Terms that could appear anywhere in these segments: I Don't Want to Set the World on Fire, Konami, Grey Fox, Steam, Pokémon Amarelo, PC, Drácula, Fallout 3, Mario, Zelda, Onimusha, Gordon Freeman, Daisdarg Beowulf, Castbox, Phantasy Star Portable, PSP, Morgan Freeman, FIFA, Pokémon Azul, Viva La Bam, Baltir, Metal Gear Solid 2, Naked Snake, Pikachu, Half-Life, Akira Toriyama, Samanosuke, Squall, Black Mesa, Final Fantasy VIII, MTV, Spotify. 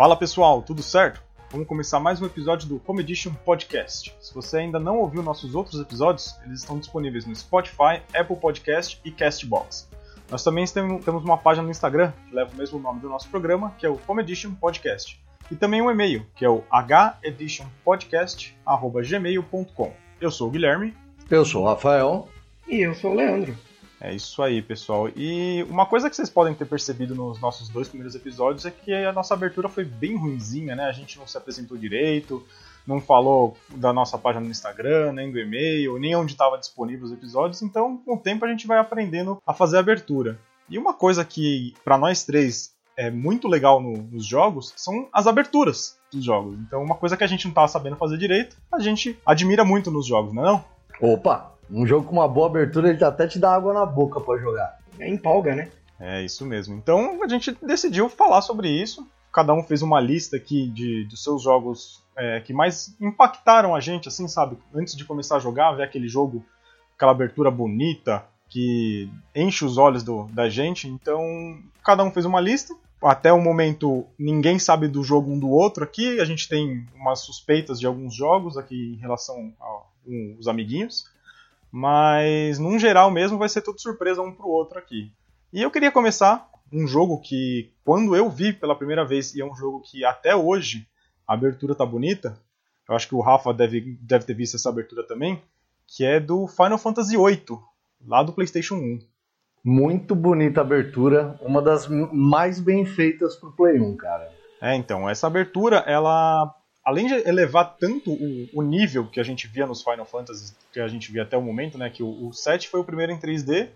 Fala pessoal, tudo certo? Vamos começar mais um episódio do Comedition Podcast. Se você ainda não ouviu nossos outros episódios, eles estão disponíveis no Spotify, Apple Podcast e Castbox. Nós também temos uma página no Instagram, que leva o mesmo nome do nosso programa, que é o Comedition Podcast. E também um e-mail, que é o heditionpodcast@gmail.com. Eu sou o Guilherme. Eu sou o Rafael. E eu sou o Leandro. É isso aí, pessoal. E uma coisa que vocês podem ter percebido nos nossos dois primeiros episódios é que a nossa abertura foi bem ruinzinha, né? A gente não se apresentou direito, não falou da nossa página no Instagram, nem do e-mail, nem onde estava disponível os episódios. Então, com o tempo, a gente vai aprendendo a fazer a abertura. E uma coisa que, para nós três, é muito legal nos jogos, são as aberturas dos jogos. Então, uma coisa que a gente não estava sabendo fazer direito, a gente admira muito nos jogos, não é não? Opa! Um jogo com uma boa abertura, ele até te dá água na boca pra jogar. É, empolga, né? É, isso mesmo. Então, a gente decidiu falar sobre isso. Cada um fez uma lista aqui dos seus jogos que mais impactaram a gente, assim, sabe? Antes de começar a jogar, ver aquele jogo, aquela abertura bonita, que enche os olhos da gente. Então, cada um fez uma lista. Até o momento, ninguém sabe do jogo um do outro aqui. A gente tem umas suspeitas de alguns jogos aqui em relação aos amiguinhos. Mas, num geral mesmo, vai ser tudo surpresa um pro outro aqui. E eu queria começar um jogo que, quando eu vi pela primeira vez, e é um jogo que até hoje a abertura tá bonita, eu acho que o Rafa deve ter visto essa abertura também, que é do Final Fantasy VIII, lá do PlayStation 1. Muito bonita a abertura, uma das mais bem feitas pro Play 1, cara. É, então, essa abertura, ela... Além de elevar tanto o nível que a gente via nos Final Fantasy, que a gente via até o momento, né, que o 7 foi o primeiro em 3D,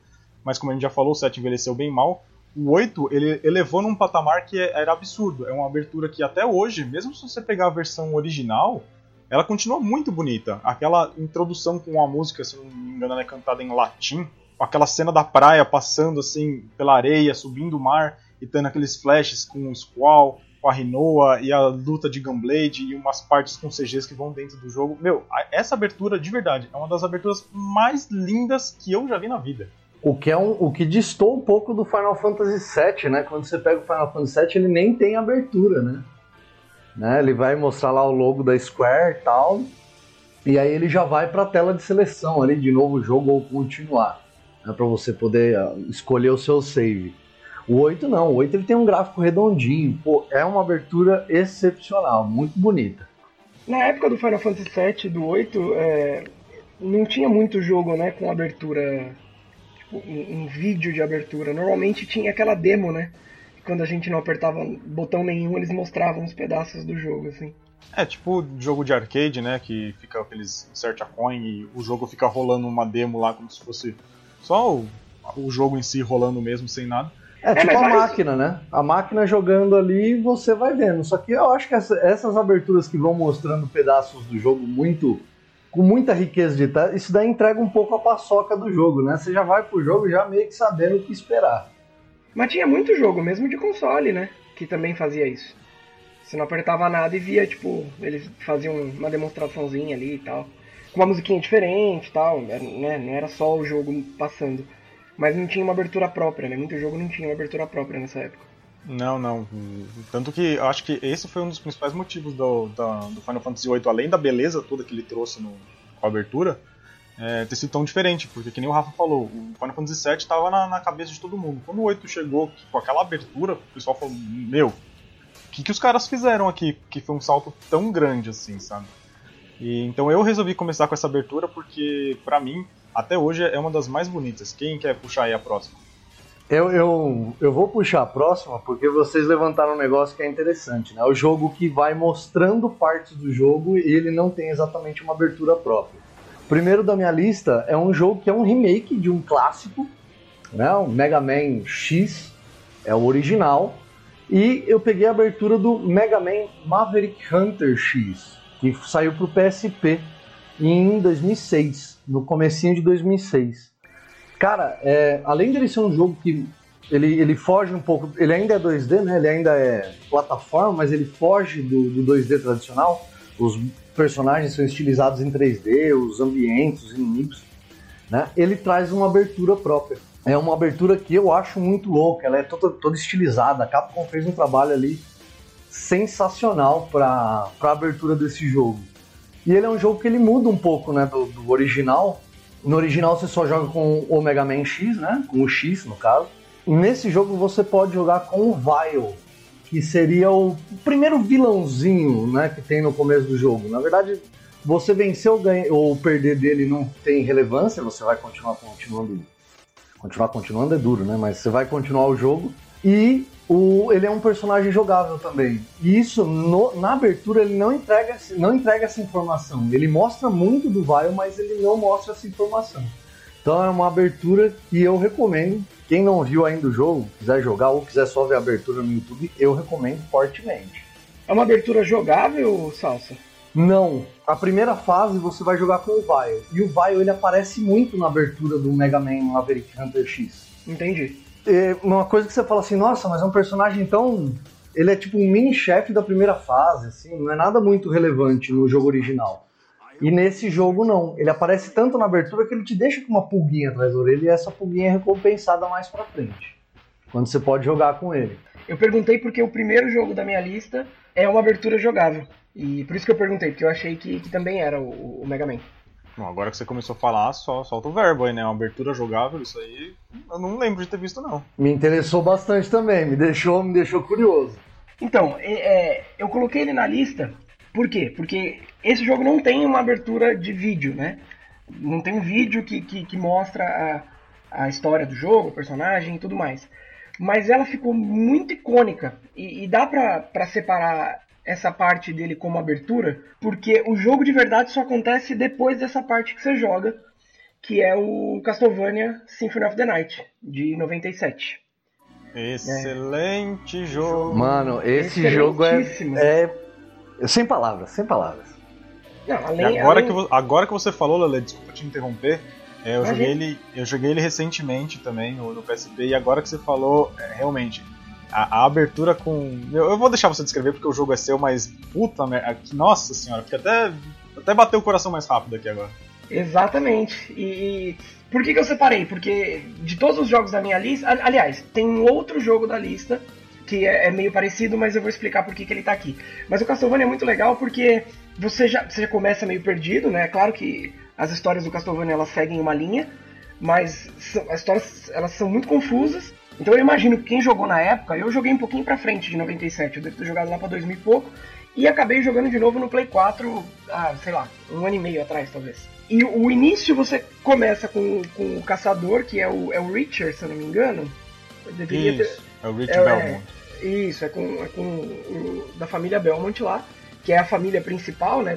mas como a gente já falou, o 7 envelheceu bem mal, o 8 ele elevou num patamar que era absurdo. É uma abertura que até hoje, mesmo se você pegar a versão original, ela continua muito bonita. Aquela introdução com a música, se não me engano, ela é cantada em latim, aquela cena da praia passando assim pela areia, subindo o mar e tendo aqueles flashes com o Squall, com a Rinoa e a luta de Gunblade e umas partes com CGs que vão dentro do jogo. Meu, essa abertura, de verdade, é uma das aberturas mais lindas que eu já vi na vida. O que distou um pouco do Final Fantasy VII, né? Quando você pega o Final Fantasy VII, ele nem tem abertura, né? Ele vai mostrar lá o logo da Square e tal, e aí ele já vai pra tela de seleção ali, de novo jogo ou continuar, né? Pra você poder escolher o seu save. O 8 não, o 8 ele tem um gráfico redondinho, pô, é uma abertura excepcional, muito bonita. Na época do Final Fantasy VII, do 8, não tinha muito jogo, né, com abertura, tipo, um vídeo de abertura. Normalmente tinha aquela demo, né, quando a gente não apertava botão nenhum, eles mostravam os pedaços do jogo, assim. É, tipo jogo de arcade, né, que fica aqueles insert a coin e o jogo fica rolando uma demo lá como se fosse só o jogo em si rolando mesmo, sem nada. É tipo a máquina, né? A máquina jogando ali, você vai vendo. Só que eu acho que essas aberturas que vão mostrando pedaços do jogo com muita riqueza de detalhes, isso daí entrega um pouco a paçoca do jogo, né? Você já vai pro jogo já meio que sabendo o que esperar. Mas tinha muito jogo, mesmo de console, né? Que também fazia isso. Você não apertava nada e via, tipo, eles faziam uma demonstraçãozinha ali e tal. Com uma musiquinha diferente e tal, né? Não era só o jogo passando. Mas não tinha uma abertura própria, né? Muito jogo não tinha uma abertura própria nessa época. Não. Tanto que eu acho que esse foi um dos principais motivos do Final Fantasy VIII, além da beleza toda que ele trouxe com a abertura, ter sido tão diferente. Porque, que nem o Rafa falou, o Final Fantasy VII estava na cabeça de todo mundo. Quando o 8 chegou com aquela abertura, o pessoal falou, meu, o que os caras fizeram aqui? Que foi um salto tão grande assim, sabe? E, então eu resolvi começar com essa abertura porque, pra mim, até hoje é uma das mais bonitas. Quem quer puxar aí a próxima? Eu vou puxar a próxima porque vocês levantaram um negócio que é interessante, né? O jogo que vai mostrando partes do jogo e ele não tem exatamente uma abertura própria. Primeiro da minha lista é um jogo que é um remake de um clássico, né? O Mega Man X, é o original. E eu peguei a abertura do Mega Man Maverick Hunter X, que saiu pro PSP em 2006. No comecinho de 2006. Cara, além dele ser um jogo que ele foge um pouco... Ele ainda é 2D, né? Ele ainda é plataforma, mas ele foge do 2D tradicional. Os personagens são estilizados em 3D, os ambientes, os inimigos, né? Ele traz uma abertura própria. É uma abertura que eu acho muito louca. Ela é toda estilizada. A Capcom fez um trabalho ali sensacional para a abertura desse jogo. E ele é um jogo que ele muda um pouco, né, do original. No original você só joga com o Mega Man X, né, com o X no caso. E nesse jogo você pode jogar com o Vile, que seria o primeiro vilãozinho, né, que tem no começo do jogo. Na verdade, você venceu ou perder dele não tem relevância, você vai continuando é duro, né, mas você vai continuar o jogo. E ele é um personagem jogável também. E isso, na abertura, ele não entrega essa informação. Ele mostra muito do Vile, mas ele não mostra essa informação. Então é uma abertura que eu recomendo. Quem não viu ainda o jogo, quiser jogar ou quiser só ver a abertura no YouTube, eu recomendo fortemente. É uma abertura jogável, Salsa? Não. A primeira fase você vai jogar com o Vile. E o Vile, ele aparece muito na abertura do Mega Man Maverick Hunter X. Entendi. É uma coisa que você fala assim, nossa, mas é um personagem tão... Ele é tipo um mini-chefe da primeira fase, assim, não é nada muito relevante no jogo original. E nesse jogo, não. Ele aparece tanto na abertura que ele te deixa com uma pulguinha atrás da orelha e essa pulguinha é recompensada mais pra frente, quando você pode jogar com ele. Eu perguntei porque o primeiro jogo da minha lista é uma abertura jogável. E por isso que eu perguntei, porque eu achei que também era o Mega Man. Bom, agora que você começou a falar, só solta o verbo aí, né? Uma abertura jogável, isso aí eu não lembro de ter visto, não. Me interessou bastante também, me deixou curioso. Então, eu coloquei ele na lista, por quê? Porque esse jogo não tem uma abertura de vídeo, né? Não tem um vídeo que mostra a história do jogo, o personagem e tudo mais. Mas ela ficou muito icônica e dá pra separar essa parte dele como abertura, porque o jogo de verdade só acontece depois dessa parte que você joga, que é o Castlevania Symphony of the Night, de 97. Excelente jogo! Mano, esse jogo é... Sem palavras. Não, agora que você falou, Lele, desculpa te interromper, eu joguei ele recentemente também no PSP, e agora que você falou, realmente... A abertura com... Eu vou deixar você descrever porque o jogo é seu, mas puta merda... Nossa senhora, fica até bateu o coração mais rápido aqui agora. Exatamente. E por que eu separei? Porque de todos os jogos da minha lista... Aliás, tem um outro jogo da lista que é meio parecido, mas eu vou explicar por que ele tá aqui. Mas o Castlevania é muito legal porque você já começa meio perdido, né? É claro que as histórias do Castlevania elas seguem uma linha, mas as histórias elas são muito confusas. Então eu imagino que quem jogou na época, eu joguei um pouquinho pra frente de 97, eu devo ter jogado lá pra 2000 e pouco, e acabei jogando de novo no Play 4, sei lá, um ano e meio atrás talvez. E o início você começa com o caçador, que é o Richter, se eu não me engano. É o Richter Belmont. É com da família Belmont lá, que é a família principal, né,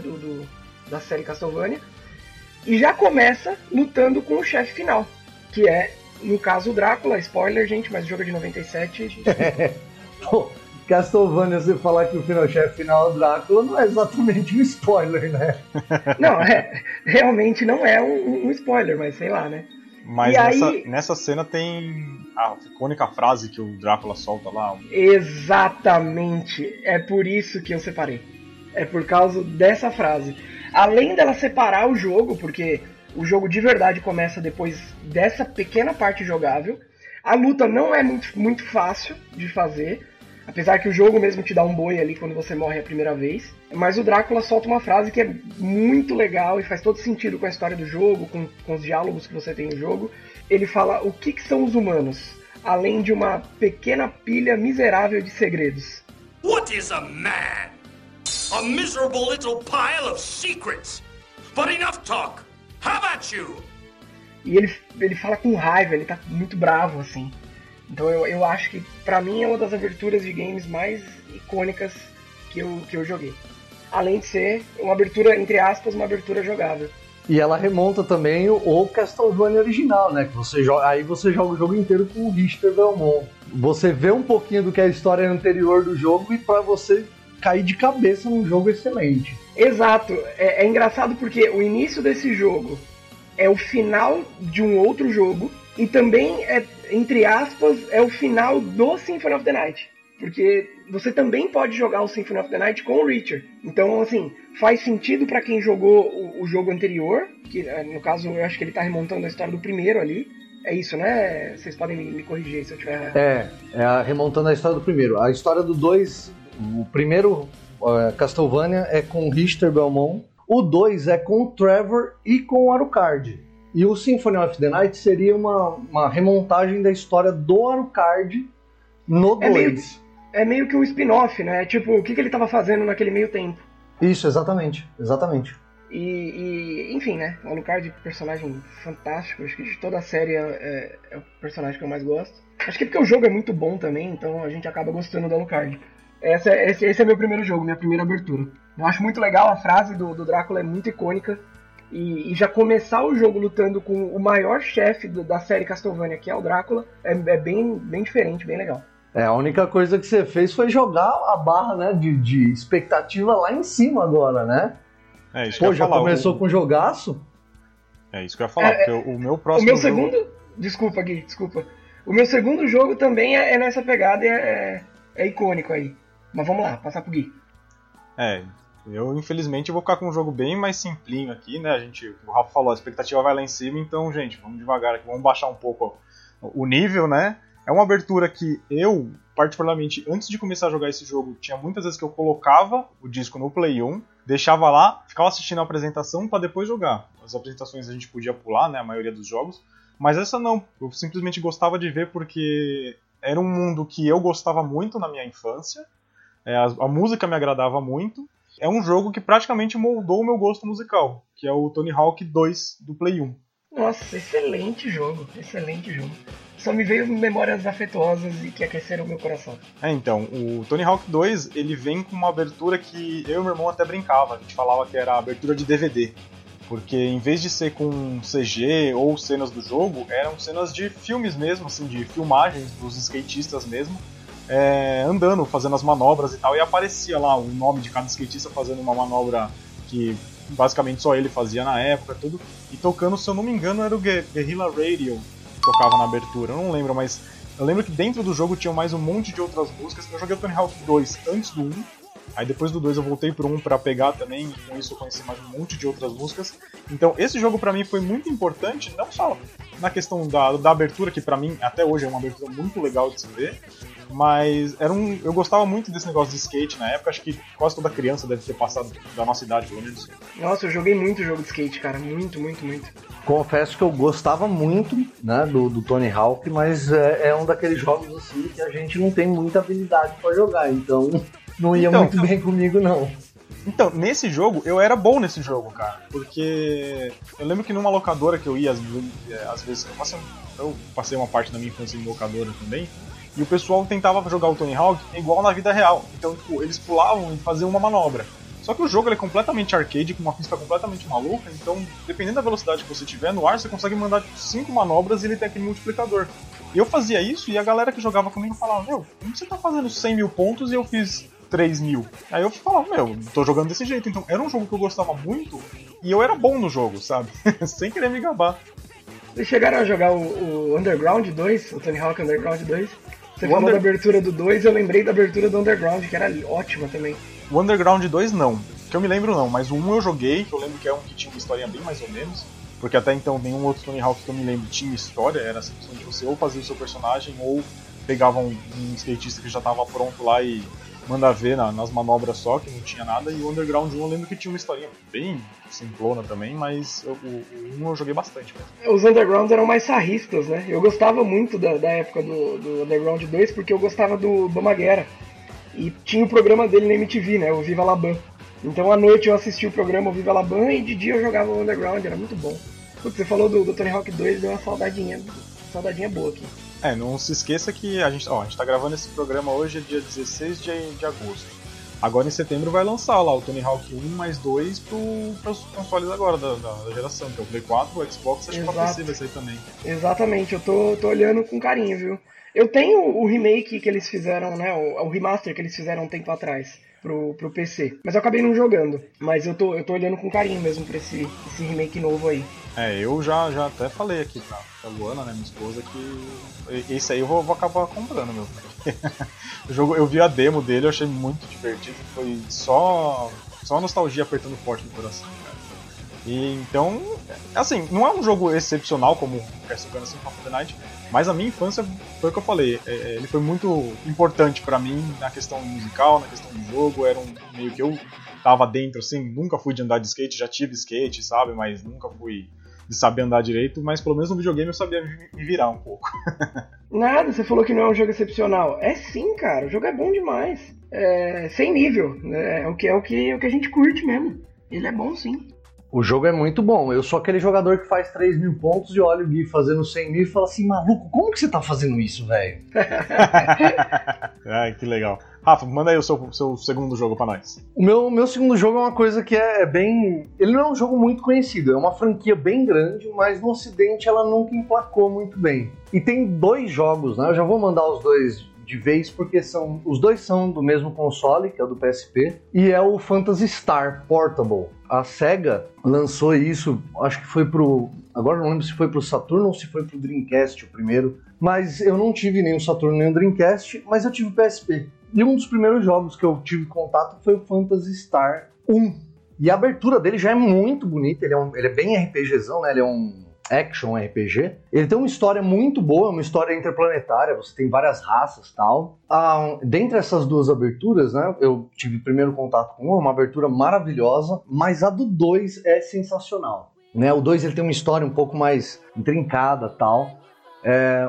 da série Castlevania. E já começa lutando com o chefe final, que é... No caso, o Drácula, spoiler, gente, mas o jogo é de 97, gente... Pô, Castlevania, você falar que o chefe final é o Drácula, não é exatamente um spoiler, né? Não, realmente não é um spoiler, mas sei lá, né? Mas nessa cena tem a icônica frase que o Drácula solta lá. Exatamente, é por isso que eu separei. É por causa dessa frase. Além dela separar o jogo, porque... O jogo de verdade começa depois dessa pequena parte jogável. A luta não é muito, muito fácil de fazer, apesar que o jogo mesmo te dá um boi ali quando você morre a primeira vez. Mas o Drácula solta uma frase que é muito legal e faz todo sentido com a história do jogo, com os diálogos que você tem no jogo. Ele fala: o que são os humanos, além de uma pequena pilha miserável de segredos? What is a man? A miserable little pile of secrets. But enough talk. How about you? E ele fala com raiva, ele tá muito bravo, assim. Então eu acho que, pra mim, é uma das aberturas de games mais icônicas que eu joguei. Além de ser uma abertura, entre aspas, uma abertura jogável. E ela remonta também o Castlevania original, né? Que você joga o jogo inteiro com o Richter Belmont. Você vê um pouquinho do que é a história anterior do jogo e pra você... cair de cabeça num jogo excelente. Exato, é engraçado porque o início desse jogo é o final de um outro jogo e também é, entre aspas, é o final do Symphony of the Night, porque você também pode jogar o Symphony of the Night com o Richter. Então, assim, faz sentido pra quem jogou o jogo anterior, que no caso eu acho que ele tá remontando a história do primeiro ali. É isso, né? Vocês podem me corrigir se eu tiver errado. Remontando a história do primeiro. A história do 2 O primeiro Castlevania é com Richter Belmont, o 2 é com o Trevor e com o Alucard. E o Symphony of the Night seria uma remontagem da história do Alucard no 2. É meio que um spin-off, né? Tipo, o que ele estava fazendo naquele meio tempo. Isso, exatamente. E enfim, né? O Alucard é um personagem fantástico. Acho que de toda a série é o personagem que eu mais gosto. Acho que é porque o jogo é muito bom também, então a gente acaba gostando do Alucard. Esse é meu primeiro jogo, minha primeira abertura. Eu acho muito legal, a frase do Drácula é muito icônica. E já começar o jogo lutando com o maior chefe da série Castlevania, que é o Drácula, é bem, bem diferente, bem legal. A única coisa que você fez foi jogar a barra, né, de expectativa lá em cima agora, né? É isso. Pô, que eu ia falar. Já começou com jogaço? É isso que eu ia falar, porque o meu próximo jogo... Desculpa, Gui, desculpa. O meu segundo jogo também é nessa pegada e é icônico aí. Mas vamos lá, passar pro Gui. Eu, infelizmente, vou ficar com um jogo bem mais simplinho aqui, né? O Rafa falou, a expectativa vai lá em cima, então, gente, vamos devagar aqui, vamos baixar um pouco o nível, né? É uma abertura que eu, particularmente, antes de começar a jogar esse jogo, tinha muitas vezes que eu colocava o disco no Play 1, deixava lá, ficava assistindo a apresentação pra depois jogar. As apresentações a gente podia pular, né? A maioria dos jogos. Mas essa não, eu simplesmente gostava de ver porque era um mundo que eu gostava muito na minha infância, a música me agradava muito. É um jogo que praticamente moldou o meu gosto musical, que é o Tony Hawk 2 do Play 1. Nossa, excelente jogo. Só me veio memórias afetuosas e que aqueceram o meu coração. Então, o Tony Hawk 2, ele vem com uma abertura que eu e meu irmão até brincava, a gente falava que era a abertura de DVD, porque em vez de ser com CG ou cenas do jogo, eram cenas de filmes mesmo, assim, de filmagens dos skatistas mesmo, andando, fazendo as manobras e tal, e aparecia lá o nome de cada skatista fazendo uma manobra que basicamente só ele fazia na época, tudo, e tocando, se eu não me engano, era o Guerrilla Radio que tocava na abertura, eu não lembro, mas eu lembro que dentro do jogo tinha mais um monte de outras músicas. Eu joguei o Tony Hawk 2 antes do 1, aí depois do 2 eu voltei pro 1 pra pegar também, e com isso eu conheci mais um monte de outras músicas. Então esse jogo pra mim foi muito importante, não só na questão da abertura, que pra mim até hoje é uma abertura muito legal de se ver, mas eu gostava muito desse negócio de skate na época. Acho que quase toda criança deve ter passado da nossa idade, pelo menos. Nossa, eu joguei muito jogo de skate, cara. Muito. Confesso que eu gostava muito, né, do Tony Hawk, mas é um daqueles jogos assim que a gente não tem muita habilidade pra jogar. Então não ia muito bem comigo, não. Então, nesse jogo, eu era bom nesse jogo, cara. Porque eu lembro que numa locadora que eu ia, às vezes... Eu passei uma parte da minha infância em locadora também. E o pessoal tentava jogar o Tony Hawk igual na vida real. Então, tipo, eles pulavam e faziam uma manobra. Só que o jogo ele é completamente arcade, com uma pista completamente maluca. Então, dependendo da velocidade que você tiver no ar, você consegue mandar 5 manobras e ele tem aquele multiplicador. E eu fazia isso e a galera que jogava comigo falava: meu, como você tá fazendo 100 mil pontos e eu fiz 3 mil? Aí eu falava: meu, tô jogando desse jeito. Então, era um jogo que eu gostava muito e eu era bom no jogo, sabe? Sem querer me gabar. Vocês chegaram a jogar o Underground 2, o Tony Hawk Underground 2? Você falou da abertura do 2, eu lembrei da abertura do Underground, que era ótima também. O Underground 2 não, que eu me lembro não, mas o 1 eu joguei, que eu lembro que é um que tinha uma historinha bem mais ou menos, porque até então nenhum outro Tony Hawk que eu me lembro tinha história, era simplesmente você ou fazia o seu personagem, ou pegava um skatista que já estava pronto lá e mandava ver nas manobras só, que não tinha nada, e o Underground 1 eu lembro que tinha uma historinha bem simplona também, mas o 1 eu joguei bastante mesmo. Os Undergrounds eram mais sarristas, né? Eu gostava muito da época do Underground 2, porque eu gostava do Bamaguera, e tinha o programa dele na MTV, né? O Viva La Bam. Então à noite eu assistia o programa Viva La Bam e de dia eu jogava o Underground, era muito bom. Putz, você falou do Tony Hawk 2, deu uma saudadinha boa aqui. Não se esqueça que a gente tá gravando esse programa hoje, dia 16 de agosto. Agora em setembro vai lançar lá o Tony Hawk 1 mais 2 pros consoles agora da geração, que é o Play 4, o Xbox, acho que pra PC vai sair também. Exatamente, eu tô olhando com carinho, viu? Eu tenho o remake que eles fizeram, né, o remaster que eles fizeram um tempo atrás pro PC, mas eu acabei não jogando, mas eu tô olhando com carinho mesmo pra esse remake novo aí. Eu já até falei aqui pra Luana, né, minha esposa, que esse aí eu vou acabar comprando, meu. O jogo, eu vi a demo dele, eu achei muito divertido, foi só nostalgia apertando forte no coração, cara. E então, assim, não é um jogo excepcional como o Castlevania Symphony of the Night, mas a minha infância, foi o que eu falei, ele foi muito importante pra mim na questão musical, na questão do jogo, era um meio que eu tava dentro, assim, nunca fui de andar de skate, já tive skate, sabe, mas nunca fui de saber andar direito, mas pelo menos no videogame eu sabia me virar um pouco. Nada, você falou que não é um jogo excepcional. É sim, cara, o jogo é bom demais, sem nível, é o que a gente curte mesmo, ele é bom sim. O jogo é muito bom, eu sou aquele jogador que faz 3 mil pontos e olha o Gui fazendo 100 mil e fala assim, maluco, como que você tá fazendo isso, velho? Ai, que legal. Rafa, manda aí o seu segundo jogo pra nós. O meu segundo jogo é uma coisa que é bem... Ele não é um jogo muito conhecido, é uma franquia bem grande, mas no ocidente ela nunca emplacou muito bem. E tem 2 jogos, né? Eu já vou mandar os 2 de vez, porque os 2 são do mesmo console, que é o do PSP, e é o Phantasy Star Portable. A SEGA lançou isso, acho que foi pro... Agora não lembro se foi pro Saturno ou se foi pro Dreamcast o primeiro, mas eu não tive nem o Saturno nem o Dreamcast, mas eu tive o PSP. E um dos primeiros jogos que eu tive contato foi o Phantasy Star 1. E a abertura dele já é muito bonita, ele é bem RPGzão, né? Ele é um action RPG. Ele tem uma história muito boa, uma história interplanetária, você tem várias raças e tal. Dentre essas 2 aberturas, né? Eu tive primeiro contato com uma abertura maravilhosa, mas a do 2 é sensacional, né? O 2 ele tem uma história um pouco mais intrincada e tal.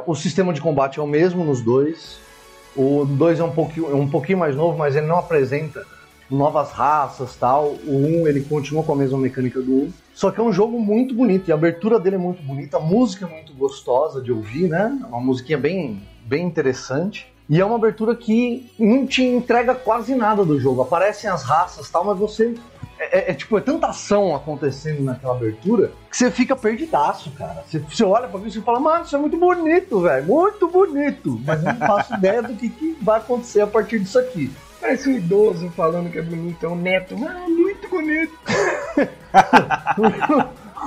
O sistema de combate é o mesmo nos 2. O 2 é um pouquinho mais novo, mas ele não apresenta novas raças e tal. O 1 ele continua com a mesma mecânica do 1. Só que é um jogo muito bonito, e a abertura dele é muito bonita, a música é muito gostosa de ouvir, né? É uma musiquinha bem, bem interessante. E é uma abertura que não te entrega quase nada do jogo. Aparecem as raças e tal, mas você... É tanta ação acontecendo naquela abertura que você fica perdidaço, cara. Você olha pra mim e fala, mano, isso é muito bonito, velho, muito bonito. Mas eu não faço ideia do que vai acontecer a partir disso aqui. Parece um idoso falando que é bonito, é um neto. Ah, muito bonito.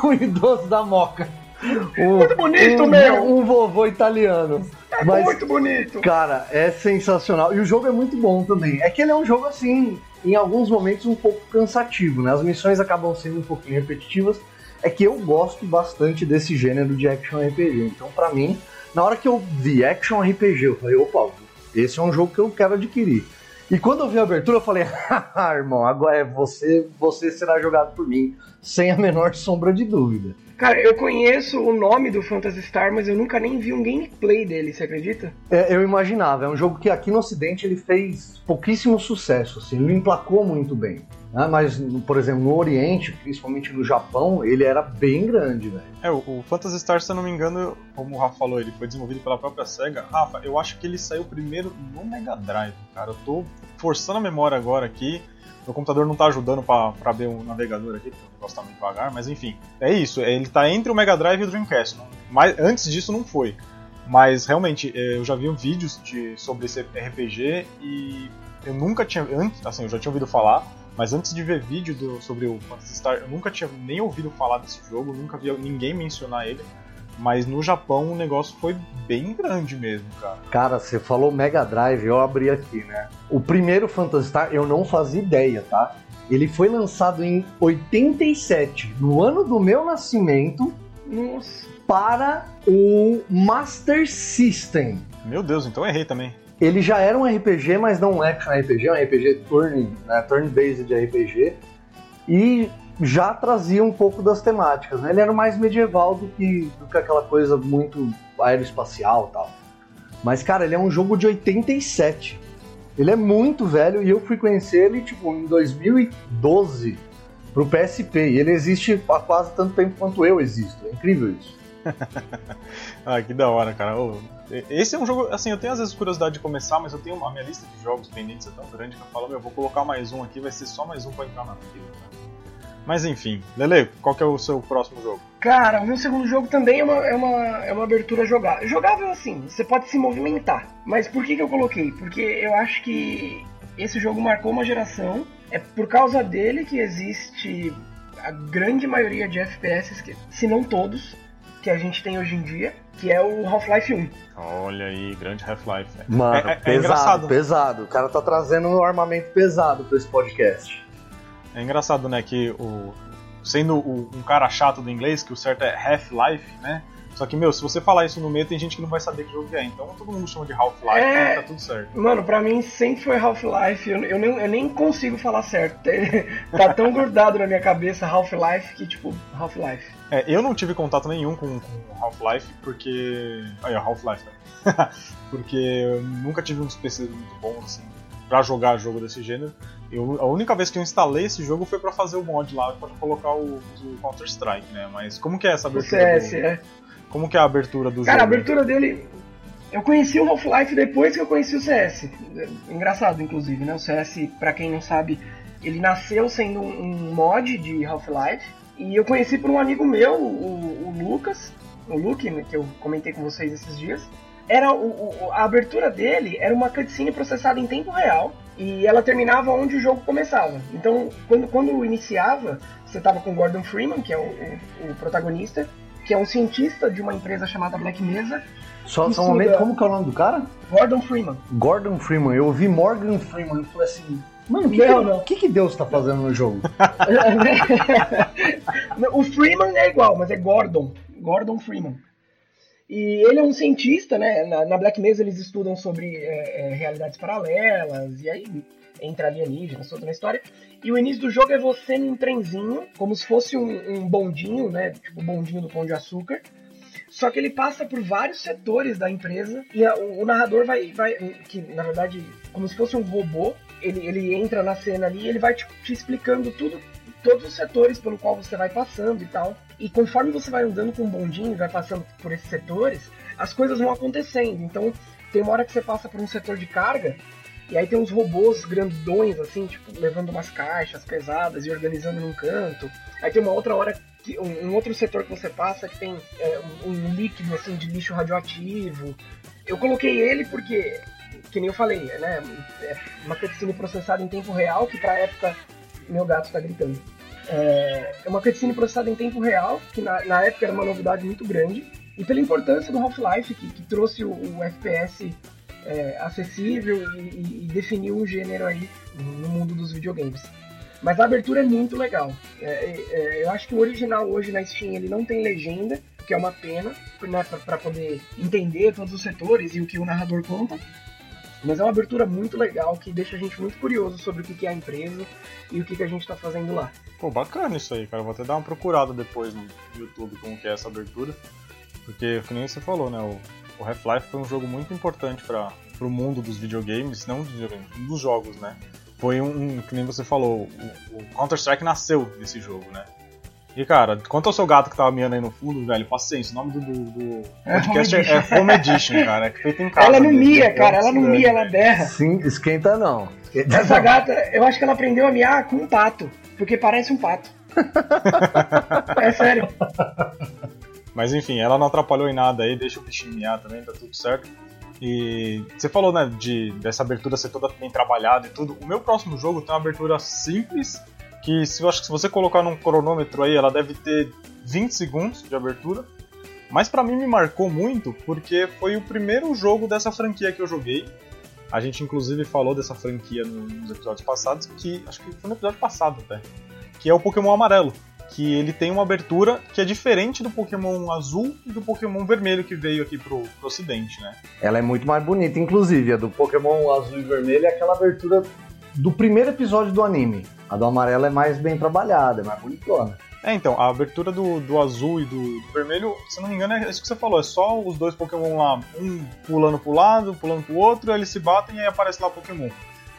O idoso da Moca. Muito bonito, meu. Um vovô italiano. Mas, muito bonito. Cara, é sensacional. E o jogo é muito bom também. É que ele é um jogo assim... em alguns momentos um pouco cansativo, né? As missões acabam sendo um pouquinho repetitivas, é que eu gosto bastante desse gênero de action RPG, então pra mim, na hora que eu vi action RPG, eu falei, opa, esse é um jogo que eu quero adquirir. E quando eu vi a abertura, eu falei, haha, irmão, agora é você será jogado por mim, sem a menor sombra de dúvida. Cara, eu conheço o nome do Phantasy Star, mas eu nunca nem vi um gameplay dele, você acredita? Eu imaginava, é um jogo que aqui no ocidente ele fez pouquíssimo sucesso, assim, ele emplacou muito bem, né? Mas, por exemplo, no Oriente, principalmente no Japão, ele era bem grande, velho. O Phantasy Star, se eu não me engano, como o Rafa falou, ele foi desenvolvido pela própria SEGA. Rafa, eu acho que ele saiu primeiro no Mega Drive, cara, eu tô forçando a memória agora aqui. Meu computador não tá ajudando pra ver o navegador aqui, porque o negócio tá muito devagar, mas enfim. É isso, ele tá entre o Mega Drive e o Dreamcast, mas antes disso não foi. Mas realmente, eu já vi vídeos sobre esse RPG e eu nunca tinha... Assim, eu já tinha ouvido falar, mas antes de ver vídeo sobre o Phantasy Star, eu nunca tinha nem ouvido falar desse jogo, nunca vi ninguém mencionar ele. Mas no Japão o negócio foi bem grande mesmo, cara. Cara, você falou Mega Drive, eu abri aqui, né? O primeiro Phantasy Star, eu não fazia ideia, tá? Ele foi lançado em 87, no ano do meu nascimento, para o Master System. Meu Deus, então eu errei também. Ele já era um RPG, mas não um action RPG, é um RPG turn-based de RPG. E... já trazia um pouco das temáticas, né? Ele era mais medieval do que aquela coisa muito aeroespacial e tal. Mas, cara, ele é um jogo de 87. Ele é muito velho e eu fui conhecer ele, tipo, em 2012 pro PSP. E ele existe há quase tanto tempo quanto eu existo. É incrível isso. Ah, que da hora, cara. Esse é um jogo, assim, eu tenho às vezes curiosidade de começar, mas eu tenho a minha lista de jogos pendentes é tão grande que eu falo, meu, eu vou colocar mais um aqui, vai ser só mais um pra entrar na fila, cara. Mas enfim, Lele, qual que é o seu próximo jogo? Cara, o meu segundo jogo também é uma abertura jogável. Jogável assim, você pode se movimentar. Mas por que eu coloquei? Porque eu acho que esse jogo marcou uma geração. É por causa dele que existe a grande maioria de FPS, se não todos, que a gente tem hoje em dia, que é o Half-Life 1. Olha aí, grande Half-Life. Mano, pesado, engraçado. Pesado. O cara tá trazendo um armamento pesado pra esse podcast. É engraçado, né, que o sendo um cara chato do inglês, que o certo é Half-Life, né? Só que, meu, se você falar isso no meio, tem gente que não vai saber que jogo é. Então todo mundo chama de Half-Life, né? Tá tudo certo. Mano, pra mim sempre foi Half-Life. Eu nem consigo falar certo. Tá tão grudado na minha cabeça Half-Life que, tipo, Half-Life. É, eu não tive contato nenhum com Half-Life porque... Aí, Half-Life, né? Porque eu nunca tive uns PCs muito bons, assim, pra jogar jogo desse gênero. A única vez que eu instalei esse jogo foi pra fazer o mod lá, pra colocar o Counter-Strike, né? Mas como que é essa abertura? O CS, é. Como que é a abertura do jogo? Cara, a abertura dele... Eu conheci o Half-Life depois que eu conheci o CS. Engraçado, inclusive, né? O CS, pra quem não sabe, ele nasceu sendo um mod de Half-Life. E eu conheci por um amigo meu, o Lucas, o Luke, né, que eu comentei com vocês esses dias. Era a abertura dele era uma cutscene processada em tempo real. E ela terminava onde o jogo começava. Então, quando iniciava, você tava com o Gordon Freeman, que é o protagonista, que é um cientista de uma empresa chamada Black Mesa. Só um momento, como que é o nome do cara? Gordon Freeman. Gordon Freeman, eu ouvi Morgan Freeman, eu falei assim, mano, o que Deus tá fazendo no jogo? O Freeman é igual, mas é Gordon Freeman. E ele é um cientista, né, na Black Mesa eles estudam sobre realidades paralelas, e aí entra alienígenas, toda uma história. E o início do jogo é você num trenzinho, como se fosse um bondinho, né? Tipo o bondinho do Pão de Açúcar. Só que ele passa por vários setores da empresa e o narrador vai que na verdade, como se fosse um robô, ele entra na cena ali e ele vai te explicando tudo, todos os setores pelo qual você vai passando e tal. E conforme você vai andando com o bondinho e vai passando por esses setores, as coisas vão acontecendo. Então, tem uma hora que você passa por um setor de carga, e aí tem uns robôs grandões, assim, tipo, levando umas caixas pesadas e organizando num canto. Aí tem uma outra hora, um outro setor que você passa que tem um líquido, assim, de lixo radioativo. Eu coloquei ele porque, que nem eu falei, né? É uma cutscene processada em tempo real, que pra época... Meu gato tá gritando. É uma cutscene processada em tempo real, que na época era uma novidade muito grande. E pela importância do Half-Life, que trouxe o FPS... acessível e definiu um gênero aí no mundo dos videogames. Mas a abertura é muito legal. Eu acho que o original hoje na Steam ele não tem legenda, o que é uma pena, né, para poder entender todos os setores e o que o narrador conta. Mas é uma abertura muito legal que deixa a gente muito curioso sobre o que é a empresa e o que a gente tá fazendo lá. Pô, bacana isso aí, cara. Vou até dar uma procurada depois no YouTube como que é essa abertura. Porque, como você falou, né, o Half-Life foi um jogo muito importante para o mundo dos videogames, não dos videogames, dos jogos, né? Foi que nem você falou, o Counter-Strike nasceu desse jogo, né? E, cara, quanto ao seu gato que tava miando aí no fundo, velho, paciência, o nome do podcast é Comedition, cara, é feito em casa. Ela não mia, cara, ela não mia, ela berra. Sim, esquenta não. Essa gata, eu acho que ela aprendeu a miar com um pato, porque parece um pato. É sério. Mas enfim, ela não atrapalhou em nada aí, deixa o bichinho miar também, tá tudo certo. E você falou, né, dessa abertura ser toda bem trabalhada e tudo. O meu próximo jogo tem uma abertura simples, que eu acho que se você colocar num cronômetro aí, ela deve ter 20 segundos de abertura. Mas pra mim me marcou muito, porque foi o primeiro jogo dessa franquia que eu joguei. A gente inclusive falou dessa franquia nos episódios passados, que acho que foi no episódio passado até, que é o Pokémon Amarelo. Que ele tem uma abertura que é diferente do Pokémon azul e do Pokémon vermelho que veio aqui pro ocidente, né? Ela é muito mais bonita, inclusive. A do Pokémon azul e vermelho é aquela abertura do primeiro episódio do anime. A do amarelo é mais bem trabalhada, é mais bonitona. É, então, a abertura do azul e do vermelho, se não me engano, é isso que você falou. É só os dois Pokémon lá, um pulando pro lado, pulando pro outro, eles se batem e aí aparece lá o Pokémon.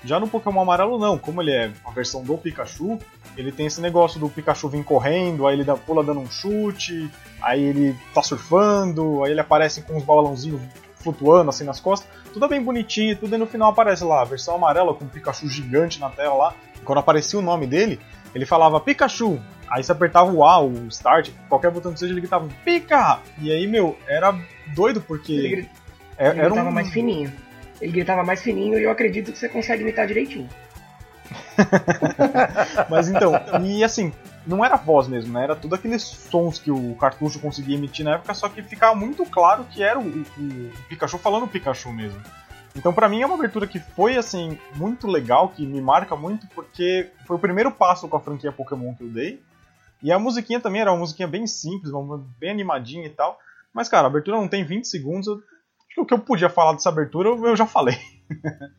Já no Pokémon Amarelo não, como ele é a versão do Pikachu, ele tem esse negócio do Pikachu vir correndo, aí ele pula dando um chute, aí ele tá surfando, aí ele aparece com uns balãozinhos flutuando assim nas costas, tudo bem bonitinho, tudo, e no final aparece lá a versão amarela com o Pikachu gigante na tela lá. Quando aparecia o nome dele, ele falava Pikachu, aí você apertava o A, o Start, qualquer botão que seja, ele gritava Pika! E aí, meu, era doido porque... Ele gritava mais fininho. Ele gritava mais fininho e eu acredito que você consegue imitar direitinho. Mas então, e assim, não era voz mesmo, né? Era tudo aqueles sons que o cartucho conseguia emitir na época, só que ficava muito claro que era o Pikachu falando o Pikachu mesmo. Então pra mim é uma abertura que foi, assim, muito legal, que me marca muito, porque foi o primeiro passo com a franquia Pokémon que eu dei. E a musiquinha também era uma musiquinha bem simples, bem animadinha e tal. Mas, cara, a abertura não tem 20 segundos. Acho que o que eu podia falar dessa abertura, eu já falei.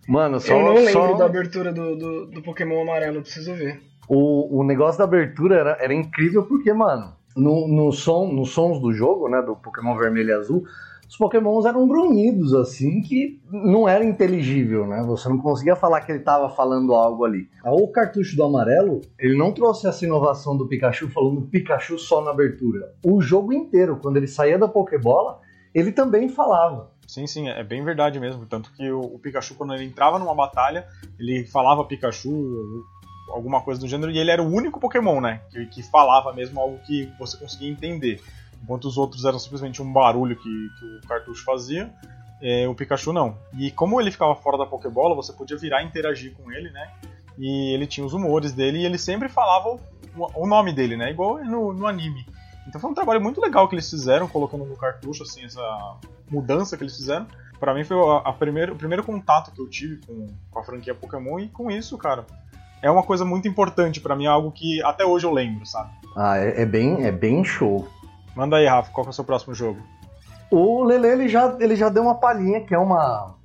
Mano, eu não lembro da abertura do Pokémon Amarelo, eu preciso ver. O negócio da abertura era incrível porque, mano, nos sons do jogo, né, do Pokémon Vermelho e Azul, os Pokémons eram grunhidos, assim, que não era inteligível, né? Você não conseguia falar que ele estava falando algo ali. O cartucho do Amarelo, ele não trouxe essa inovação do Pikachu falando Pikachu só na abertura. O jogo inteiro, quando ele saía da Pokébola, ele também falava. Sim, é bem verdade mesmo. Tanto que o Pikachu, quando ele entrava numa batalha, ele falava Pikachu, alguma coisa do gênero, e ele era o único Pokémon, né? Que falava mesmo algo que você conseguia entender. Enquanto os outros eram simplesmente um barulho que o cartucho fazia, o Pikachu não. E como ele ficava fora da Pokébola, você podia virar e interagir com ele, né? E ele tinha os humores dele e ele sempre falava o nome dele, né? Igual no anime. Então foi um trabalho muito legal que eles fizeram, colocando no cartucho, assim, essa mudança que eles fizeram. Pra mim foi o primeiro contato que eu tive com a franquia Pokémon e com isso, cara. É uma coisa muito importante pra mim, algo que até hoje eu lembro, sabe? Ah, é bem show. Manda aí, Rafa, qual que é o seu próximo jogo? O Lele, ele já deu uma palhinha, que é uma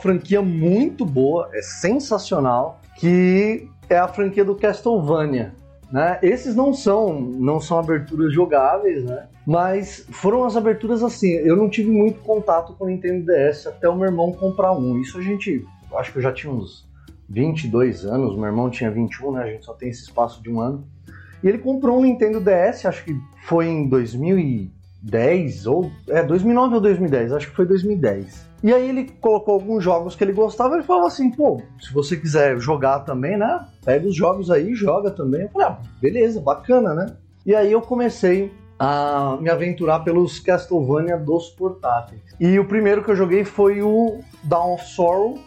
franquia muito boa, é sensacional, que é a franquia do Castlevania, né? Esses não são aberturas jogáveis, né? Mas foram as aberturas assim, eu não tive muito contato com o Nintendo DS até o meu irmão comprar um. Isso a gente, acho que eu já tinha uns 22 anos, meu irmão tinha 21, né? A gente só tem esse espaço de um ano. E ele comprou um Nintendo DS, acho que foi em 2010, ou... 2009 ou 2010, acho que foi 2010. E aí ele colocou alguns jogos que ele gostava, ele falava assim, pô, se você quiser jogar também, né, pega os jogos aí e joga também. Eu falei, beleza, bacana, né? E aí eu comecei a me aventurar pelos Castlevania dos portáteis. E o primeiro que eu joguei foi o Dawn of Sorrow.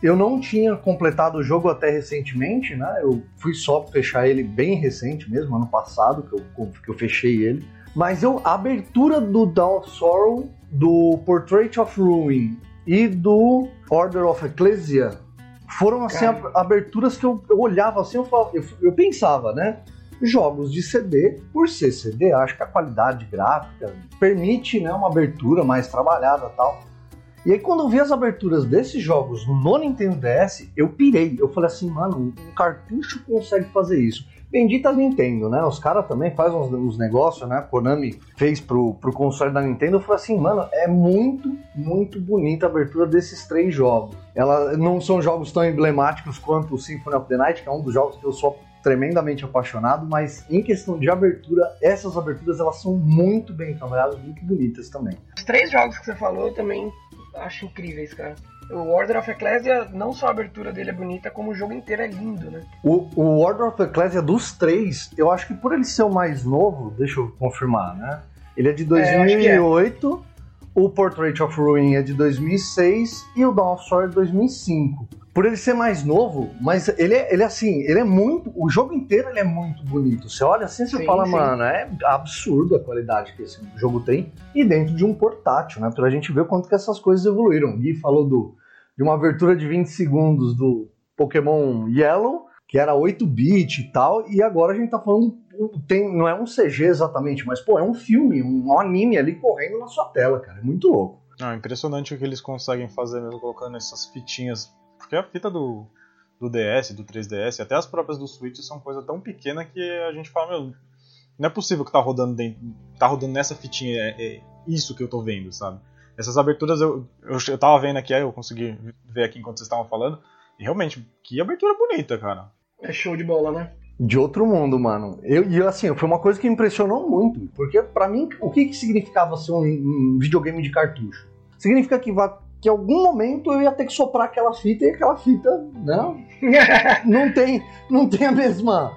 Eu não tinha completado o jogo até recentemente, né? Eu fui só fechar ele bem recente mesmo, ano passado, que eu fechei ele. Mas a abertura do Dawn of Sorrow, do Portrait of Ruin e do Order of Ecclesia foram, assim, aberturas que eu olhava assim, eu pensava, né? Jogos de CD, por ser CD, acho que a qualidade gráfica permite, né, uma abertura mais trabalhada e tal. E aí quando eu vi as aberturas desses jogos no Nintendo DS, eu pirei. Eu falei assim, mano, um cartucho consegue fazer isso. Bendita Nintendo, né? Os caras também fazem uns negócios, né? Konami fez pro console da Nintendo. Eu falei assim, mano, é muito, muito bonita a abertura desses três jogos. Ela não são jogos tão emblemáticos quanto o Symphony of the Night, que é um dos jogos que eu sou tremendamente apaixonado, mas em questão de abertura, essas aberturas, elas são muito bem trabalhadas, muito bonitas também. Os três jogos que você falou também... acho incríveis, cara. O Order of Ecclesia, não só a abertura dele é bonita, como o jogo inteiro é lindo, né? O Order of Ecclesia dos três, eu acho que por ele ser o mais novo, deixa eu confirmar, né? Ele é de 2008, o Portrait of Ruin é de 2006 e o Dawn of Sorrow é de 2005. Por ele ser mais novo, mas ele é assim, ele é muito... O jogo inteiro ele é muito bonito. Você olha assim e você fala, mano, é absurdo a qualidade que esse jogo tem. E dentro de um portátil, né? Pra gente ver o quanto que essas coisas evoluíram. O Gui falou de uma abertura de 20 segundos do Pokémon Yellow, que era 8-bit e tal. E agora a gente tá falando... não é um CG exatamente, mas, pô, é um filme, um anime ali correndo na sua tela, cara. É muito louco. É impressionante o que eles conseguem fazer mesmo colocando essas fitinhas... Porque a fita do DS, do 3DS, até as próprias do Switch são coisa tão pequena que a gente fala, meu, não é possível que tá rodando nessa fitinha, é isso que eu tô vendo, sabe? Essas aberturas eu tava vendo aqui, eu consegui ver aqui enquanto vocês estavam falando, e realmente, que abertura bonita, cara. É show de bola, né? De outro mundo, mano. E assim, foi uma coisa que me impressionou muito, porque pra mim, o que significava ser um videogame de cartucho? Significa que em algum momento eu ia ter que soprar aquela fita, e aquela fita, né? não tem a mesma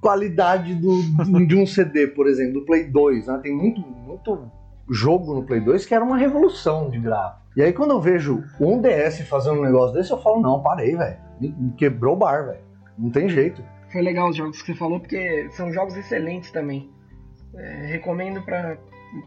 qualidade de um CD, por exemplo, do Play 2, né? Tem muito, muito jogo no Play 2 que era uma revolução de gráfico. E aí quando eu vejo um DS fazendo um negócio desse, eu falo, não, parei, velho, me quebrou o bar, velho, não tem jeito. Foi legal os jogos que você falou, porque são jogos excelentes também. Recomendo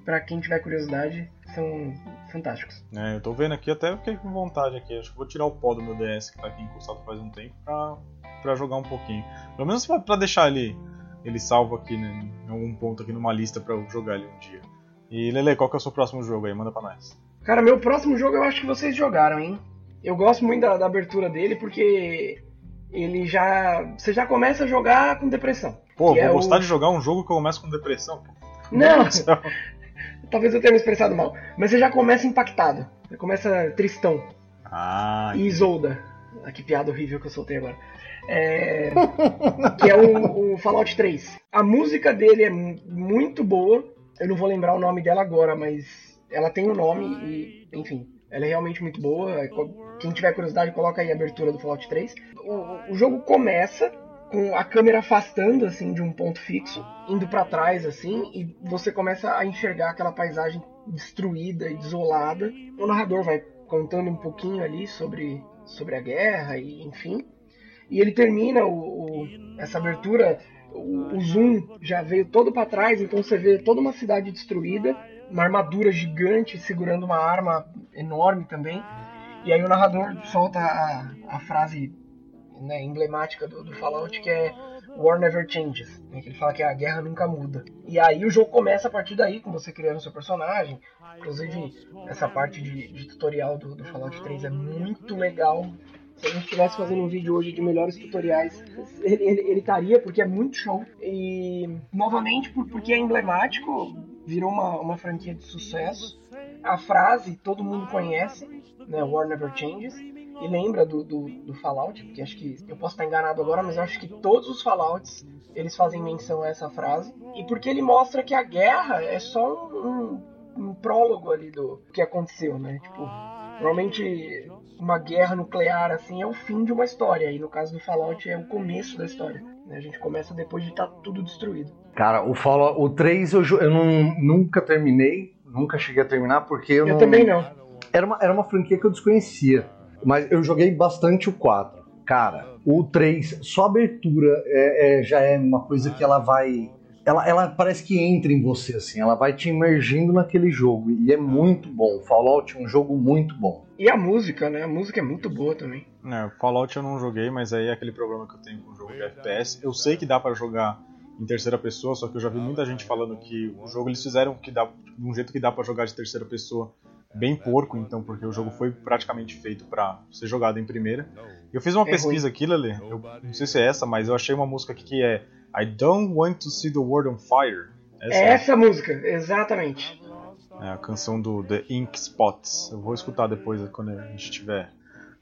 pra quem tiver curiosidade, são fantásticos. Eu tô vendo aqui, até fiquei com vontade aqui, acho que vou tirar o pó do meu DS que tá aqui encostado faz um tempo pra jogar um pouquinho. Pelo menos pra deixar ele ele salva aqui, né, em algum ponto aqui numa lista pra eu jogar ele um dia. E Lele, qual que é o seu próximo jogo aí? Manda pra nós. Cara, meu próximo jogo eu acho que vocês jogaram, hein? Eu gosto muito da abertura dele porque ele já... Você já começa a jogar com depressão. Pô, vou gostar de jogar um jogo que eu começo com depressão? Não! Talvez eu tenha me expressado mal. Mas você já começa impactado. Você começa tristão. Ah, e Isolda. Ah, que piada horrível que eu soltei agora. Que é o Fallout 3. A música dele é muito boa. Eu não vou lembrar o nome dela agora, mas ela tem um nome e, enfim, ela é realmente muito boa. Quem tiver curiosidade, coloca aí a abertura do Fallout 3. O jogo começa com a câmera afastando, assim, de um ponto fixo, indo pra trás, assim, e você começa a enxergar aquela paisagem destruída e desolada. O narrador vai contando um pouquinho ali sobre a guerra, e enfim. E ele termina essa abertura, o zoom já veio todo pra trás, então você vê toda uma cidade destruída, uma armadura gigante segurando uma arma enorme também. E aí o narrador solta a frase, né, emblemática do Fallout, que é War Never Changes, né, que ele fala que a guerra nunca muda. E aí o jogo começa a partir daí, com você criando seu personagem. Inclusive, essa parte de tutorial do Fallout 3 é muito legal. Se a gente estivesse fazendo um vídeo hoje de melhores tutoriais, ele estaria, porque é muito show. E, novamente, porque é emblemático, virou uma franquia de sucesso. A frase todo mundo conhece, né, War Never Changes, e lembra do Fallout, porque acho que, eu posso estar enganado agora, mas eu acho que todos os Fallouts, eles fazem menção a essa frase. E porque ele mostra que a guerra é só um prólogo ali do que aconteceu, né, tipo... Normalmente, uma guerra nuclear, assim, é o fim de uma história. E no caso do Fallout, é o começo da história. A gente começa depois de estar tudo destruído. Cara, o Fallout... O 3 eu nunca terminei. Nunca cheguei a terminar, porque eu não... Eu também não. Era uma franquia que eu desconhecia. Mas eu joguei bastante o 4. Cara, o 3, só a abertura já é uma coisa que ela vai... Ela parece que entra em você, assim, ela vai te imergindo naquele jogo, e é muito bom. Fallout é um jogo muito bom. E a música, né? A música é muito boa também. Fallout eu não joguei, mas aí é aquele problema que eu tenho com o jogo de FPS. Eu sei que dá pra jogar em terceira pessoa, só que eu já vi muita gente falando que o jogo eles fizeram de um jeito que dá pra jogar de terceira pessoa bem porco, então, porque o jogo foi praticamente feito pra ser jogado em primeira. Eu fiz uma pesquisa aqui, Lelê, eu não sei se é essa, mas eu achei uma música aqui que é I Don't Want to See the World on Fire. Essa música, exatamente. É a canção do The Ink Spots. Eu vou escutar depois, quando a gente tiver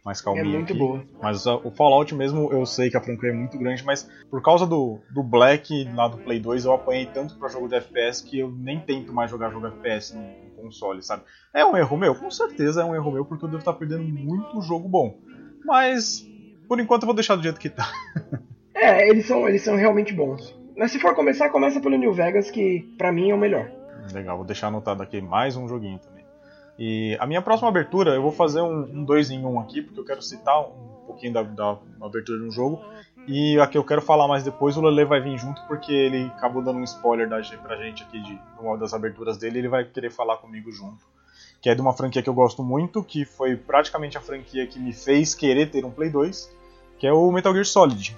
mais calminho. É muito aqui. Boa. Mas o Fallout mesmo, eu sei que a franquia é muito grande, mas por causa do Black lá do Play 2, eu apanhei tanto pra jogo de FPS que eu nem tento mais jogo FPS no console, sabe? É um erro meu? Com certeza é um erro meu, porque eu devo estar perdendo muito jogo bom. Mas, por enquanto, eu vou deixar do jeito que tá. Eles são realmente bons. Mas se for começar, começa pelo New Vegas, que pra mim é o melhor. Legal, vou deixar anotado aqui mais um joguinho também. E a minha próxima abertura, eu vou fazer um 2 em 1 aqui, porque eu quero citar um pouquinho da abertura de um jogo. E a que eu quero falar mais depois, o Lele vai vir junto, porque ele acabou dando um spoiler pra gente aqui de uma das aberturas dele, e ele vai querer falar comigo junto. Que é de uma franquia que eu gosto muito, que foi praticamente a franquia que me fez querer ter um Play 2, que é o Metal Gear Solid.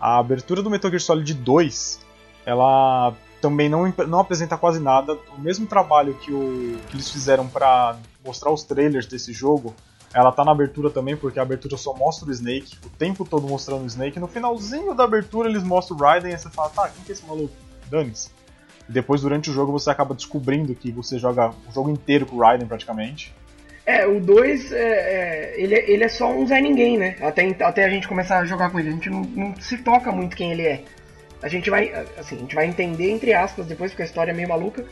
A abertura do Metal Gear Solid 2, ela também não apresenta quase nada. O mesmo trabalho que eles fizeram para mostrar os trailers desse jogo, ela tá na abertura também, porque a abertura só mostra o Snake, o tempo todo mostrando o Snake. No finalzinho da abertura eles mostram o Raiden e você fala, tá, quem que é esse maluco? Dane-se. E depois, durante o jogo, você acaba descobrindo que você joga o jogo inteiro com o Raiden, praticamente. O 2, ele é só um Zé Ninguém, né? Até a gente começar a jogar com ele, a gente não se toca muito quem ele é. A gente vai entender, entre aspas, depois, porque a história é meio maluca,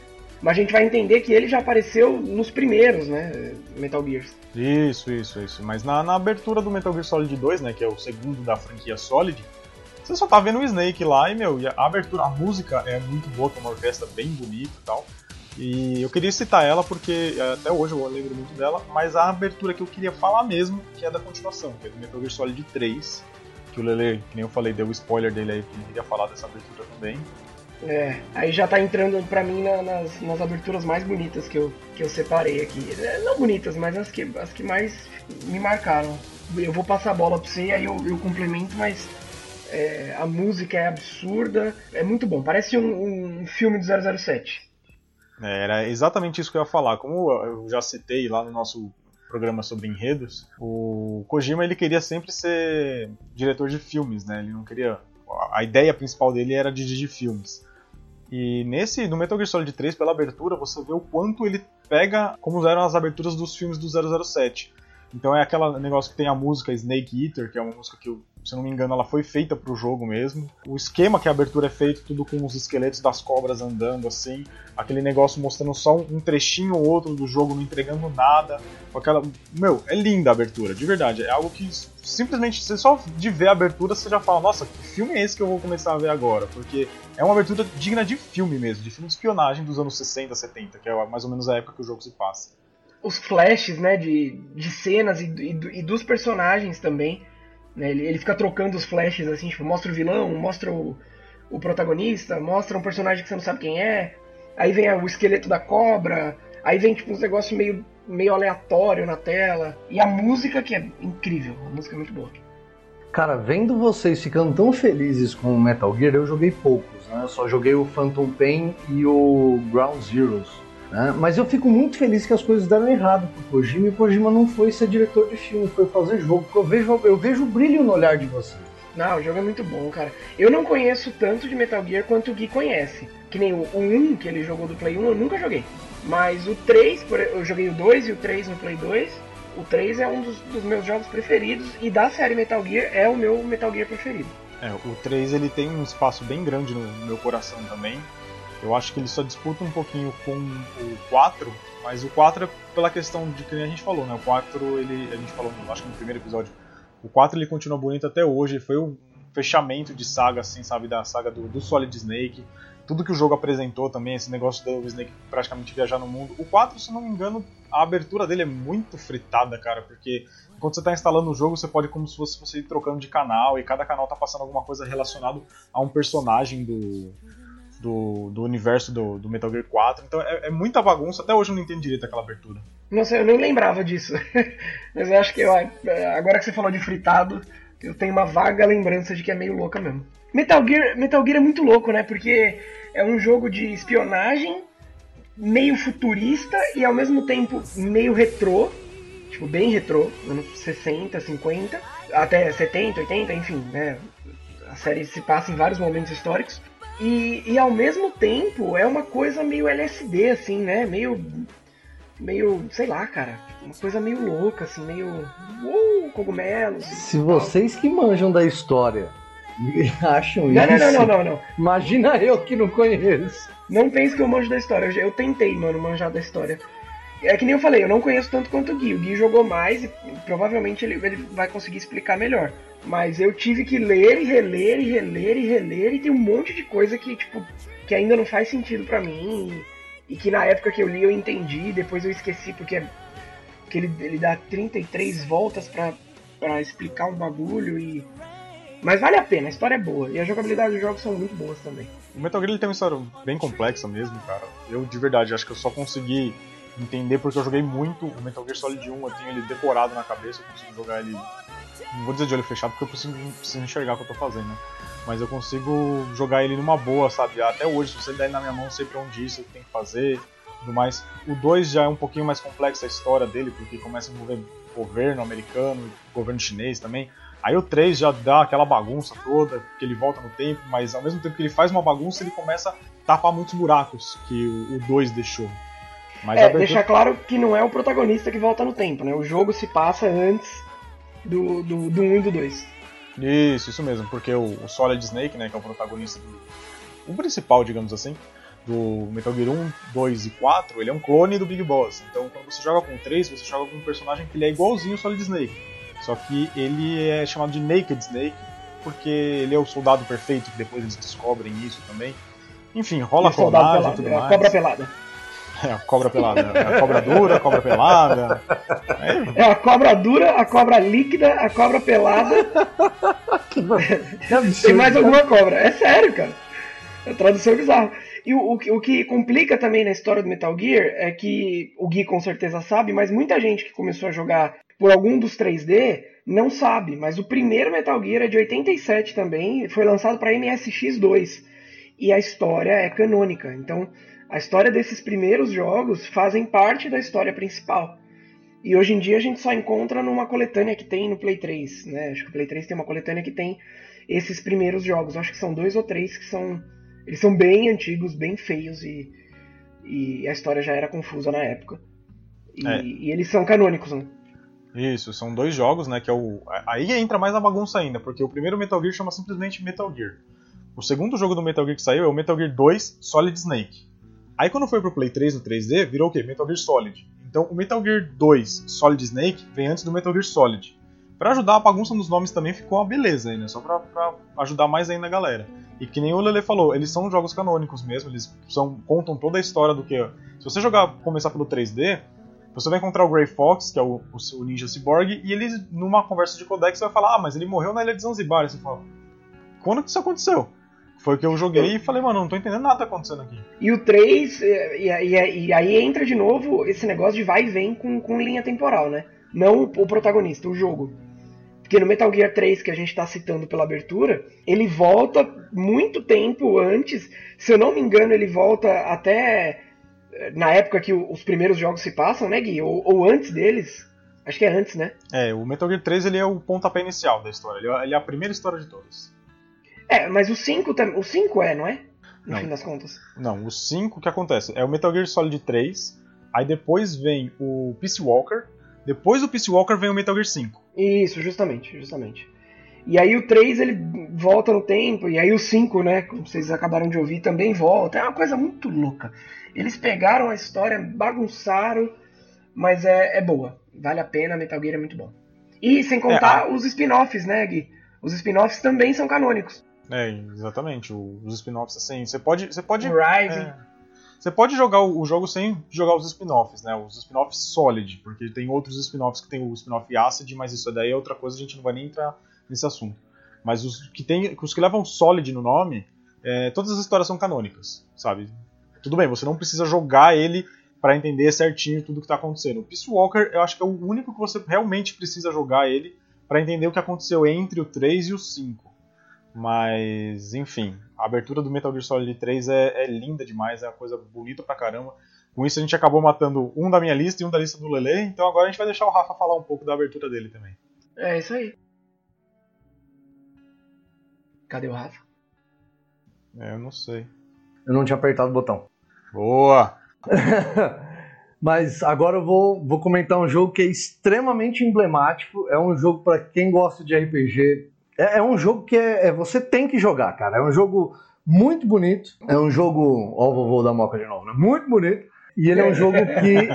mas a gente vai entender que ele já apareceu nos primeiros, né, Metal Gears. Isso. Mas na abertura do Metal Gear Solid 2, né, que é o segundo da franquia Solid, você só tá vendo o Snake lá e a abertura, a música é muito boa, tem uma orquestra bem bonita e tal. E eu queria citar ela porque até hoje eu lembro muito dela, mas a abertura que eu queria falar mesmo, que é da continuação, que é do Metal Gear Solid 3, que o Lele, que nem eu falei, deu o spoiler dele aí, que ele queria falar dessa abertura também. Aí já tá entrando pra mim nas aberturas mais bonitas que eu separei aqui. Não bonitas, mas as que mais me marcaram. Eu vou passar a bola pra você e aí eu complemento, mas a música é absurda, é muito bom, parece um filme do 007. Era exatamente isso que eu ia falar. Como eu já citei lá no nosso programa sobre enredos, o Kojima, ele queria sempre ser diretor de filmes, né? Ele não queria... A ideia principal dele era dirigir filmes. E no Metal Gear Solid 3, pela abertura, você vê o quanto ele pega como eram as aberturas dos filmes do 007. Então é aquele negócio que tem a música Snake Eater, que é uma música que, se não me engano, ela foi feita pro jogo mesmo. O esquema que a abertura é feito, tudo com os esqueletos das cobras andando, assim. Aquele negócio mostrando só um trechinho ou outro do jogo, não entregando nada. É linda a abertura, de verdade. É algo que simplesmente, você só de ver a abertura, você já fala, nossa, que filme é esse que eu vou começar a ver agora? Porque é uma abertura digna de filme mesmo, de filme de espionagem dos anos 60, 70, que é mais ou menos a época que o jogo se passa. Os flashes, né, de cenas e dos personagens também, né, ele fica trocando os flashes, assim, tipo, mostra o vilão, mostra o protagonista, mostra um personagem que você não sabe quem é, aí vem o esqueleto da cobra, aí vem, tipo, uns negócios meio aleatório na tela, e a música que é incrível, a música é muito boa. Cara, vendo vocês ficando tão felizes com o Metal Gear, eu joguei poucos, né, eu só joguei o Phantom Pain e o Ground Zeroes. Mas eu fico muito feliz que as coisas deram errado pro Kojima, e o Kojima não foi ser diretor de filme, foi fazer jogo, porque eu vejo o brilho no olhar de vocês. Não, o jogo é muito bom, cara. Eu não conheço tanto de Metal Gear quanto o Gui conhece, que nem o 1, que ele jogou do Play 1, eu nunca joguei. Mas o 3, eu joguei o 2 e o 3 no Play 2, o 3 é um dos meus jogos preferidos, e da série Metal Gear é o meu Metal Gear preferido. O 3 ele tem um espaço bem grande no meu coração também. Eu acho que ele só disputa um pouquinho com o 4, mas o 4 é pela questão de que a gente falou, né? O 4, a gente falou, acho que no primeiro episódio, o 4 ele continua bonito até hoje, foi um fechamento de saga, assim, sabe? Da saga do Solid Snake, tudo que o jogo apresentou também, esse negócio do Snake praticamente viajar no mundo. O 4, se não me engano, a abertura dele é muito fritada, cara, porque quando você está instalando o jogo, você pode como se fosse você ir trocando de canal, e cada canal tá passando alguma coisa relacionada a um personagem do universo do Metal Gear 4, então é muita bagunça, até hoje eu não entendo direito aquela abertura. Nossa, eu nem lembrava disso, mas eu acho que agora que você falou de fritado, eu tenho uma vaga lembrança de que é meio louca mesmo. Metal Gear é muito louco, né, porque é um jogo de espionagem, meio futurista e ao mesmo tempo meio retrô, tipo bem retrô, anos 60, 50, até 70, 80, enfim, né, a série se passa em vários momentos históricos. E ao mesmo tempo é uma coisa meio LSD, assim, né? Meio, sei lá, cara. Uma coisa meio louca, assim, meio... cogumelos. Se vocês que manjam da história acham isso... Não. Imagina eu que não conheço. Não pense que eu manjo da história. Eu tentei, mano, manjar da história. É que nem eu falei, eu não conheço tanto quanto o Gui. O Gui jogou mais e provavelmente ele vai conseguir explicar melhor. Mas eu tive que ler e reler e reler e reler, e tem um monte de coisa que, tipo, que ainda não faz sentido pra mim, e que na época que eu li eu entendi, e depois eu esqueci, porque ele dá 33 voltas pra explicar um bagulho, e... Mas vale a pena, a história é boa, e a jogabilidade dos jogos são muito boas também. O Metal Gear ele tem uma história bem complexa mesmo, cara. Eu, de verdade, acho que eu só consegui entender porque eu joguei muito o Metal Gear Solid 1, eu tenho ele decorado na cabeça, eu consigo jogar ele... Não vou dizer de olho fechado porque eu preciso enxergar o que eu tô fazendo, né? Mas eu consigo jogar ele numa boa, sabe? Até hoje, se você der ele na minha mão, eu sei pra onde ir, sei o que tem que fazer, tudo mais. O 2 já é um pouquinho mais complexo a história dele, porque começa a envolver governo americano, governo chinês também. Aí o 3 já dá aquela bagunça toda, que ele volta no tempo, mas ao mesmo tempo que ele faz uma bagunça, ele começa a tapar muitos buracos que o 2 deixou. Mas deixar claro que não é o protagonista que volta no tempo, né? O jogo se passa antes... Do 1 e do 2. Isso mesmo, porque o Solid Snake, né, que é o protagonista, o principal, digamos assim, do Metal Gear 1, 2 e 4, ele é um clone do Big Boss. Então quando você joga com o 3, você joga com um personagem que ele é igualzinho ao Solid Snake. Só que ele é chamado de Naked Snake, porque ele é o soldado perfeito, que depois eles descobrem isso também. Enfim, rola a clonagem e tudo mais. É a cobra pelada. É a cobra pelada, é a cobra dura, a cobra pelada. É a cobra dura, a cobra líquida, a cobra pelada. Que absurdo. Tem mais alguma cobra. É sério, cara. É tradução bizarra. E o que complica também na história do Metal Gear é que o Gui com certeza sabe, mas muita gente que começou a jogar por algum dos 3D não sabe, mas o primeiro Metal Gear é de 87 também, foi lançado para MSX2 e a história é canônica, então a história desses primeiros jogos fazem parte da história principal. E hoje em dia a gente só encontra numa coletânea que tem no Play 3, né? Acho que o Play 3 tem uma coletânea que tem esses primeiros jogos. Acho que são 2 ou 3 que são... Eles são bem antigos, bem feios e a história já era confusa na época. E eles são canônicos, né? Isso, são 2 jogos, né? Que é o... Aí entra mais na bagunça ainda, porque o primeiro Metal Gear chama simplesmente Metal Gear. O segundo jogo do Metal Gear que saiu é o Metal Gear 2 Solid Snake. Aí quando foi pro Play 3 no 3D, virou o quê? Metal Gear Solid. Então, o Metal Gear 2 Solid Snake vem antes do Metal Gear Solid. Pra ajudar, a bagunça nos nomes também ficou uma beleza aí, né? Só pra ajudar mais ainda a galera. E que nem o Lele falou, eles são jogos canônicos mesmo, eles contam toda a história do que... Se você jogar, começar pelo 3D, você vai encontrar o Grey Fox, que é o ninja ciborgue, e ele, numa conversa de codex, vai falar, ah, mas ele morreu na ilha de Zanzibar. E você fala, quando que isso aconteceu? Foi o que eu joguei e falei, mano, não tô entendendo nada que tá acontecendo aqui. E o 3, e aí entra de novo esse negócio de vai e vem com linha temporal, né? Não o protagonista, o jogo. Porque no Metal Gear 3, que a gente tá citando pela abertura, ele volta muito tempo antes. Se eu não me engano, ele volta até na época que os primeiros jogos se passam, né, Gui? Ou antes deles. Acho que é antes, né? É, o Metal Gear 3 ele é o pontapé inicial da história. Ele é a primeira história de todas. É, mas o 5 também. O 5 não é? No fim das contas. Não, o 5 o que acontece? É o Metal Gear Solid 3, aí depois vem o Peace Walker, depois do Peace Walker vem o Metal Gear 5. Isso, justamente. E aí o 3 ele volta no tempo, e aí o 5, né, como vocês acabaram de ouvir, também volta. É uma coisa muito louca. Eles pegaram a história, bagunçaram, mas é boa. Vale a pena, Metal Gear é muito bom. E sem contar os spin-offs, né, Gui? Os spin-offs também são canônicos. É, exatamente, os spin-offs assim, você pode jogar o jogo sem jogar os spin-offs, né, os spin-offs Solid, porque tem outros spin-offs que tem o spin-off Acid, mas isso daí é outra coisa, a gente não vai nem entrar nesse assunto, mas os que levam Solid no nome, todas as histórias são canônicas, sabe, tudo bem, você não precisa jogar ele pra entender certinho tudo que tá acontecendo. O Peace Walker, eu acho que é o único que você realmente precisa jogar ele pra entender o que aconteceu entre o 3 e o 5. Mas, enfim, a abertura do Metal Gear Solid 3 é linda demais, é uma coisa bonita pra caramba. Com isso a gente acabou matando um da minha lista e um da lista do Lelê, então agora a gente vai deixar o Rafa falar um pouco da abertura dele também. É isso aí. Cadê o Rafa? Eu não sei. Eu não tinha apertado o botão. Boa! Mas agora eu vou comentar um jogo que é extremamente emblemático, é um jogo pra quem gosta de RPG... É um jogo que você tem que jogar, cara. É um jogo muito bonito. É um jogo... Ó, o vovô da Moca de novo, né? Muito bonito. E ele é um jogo que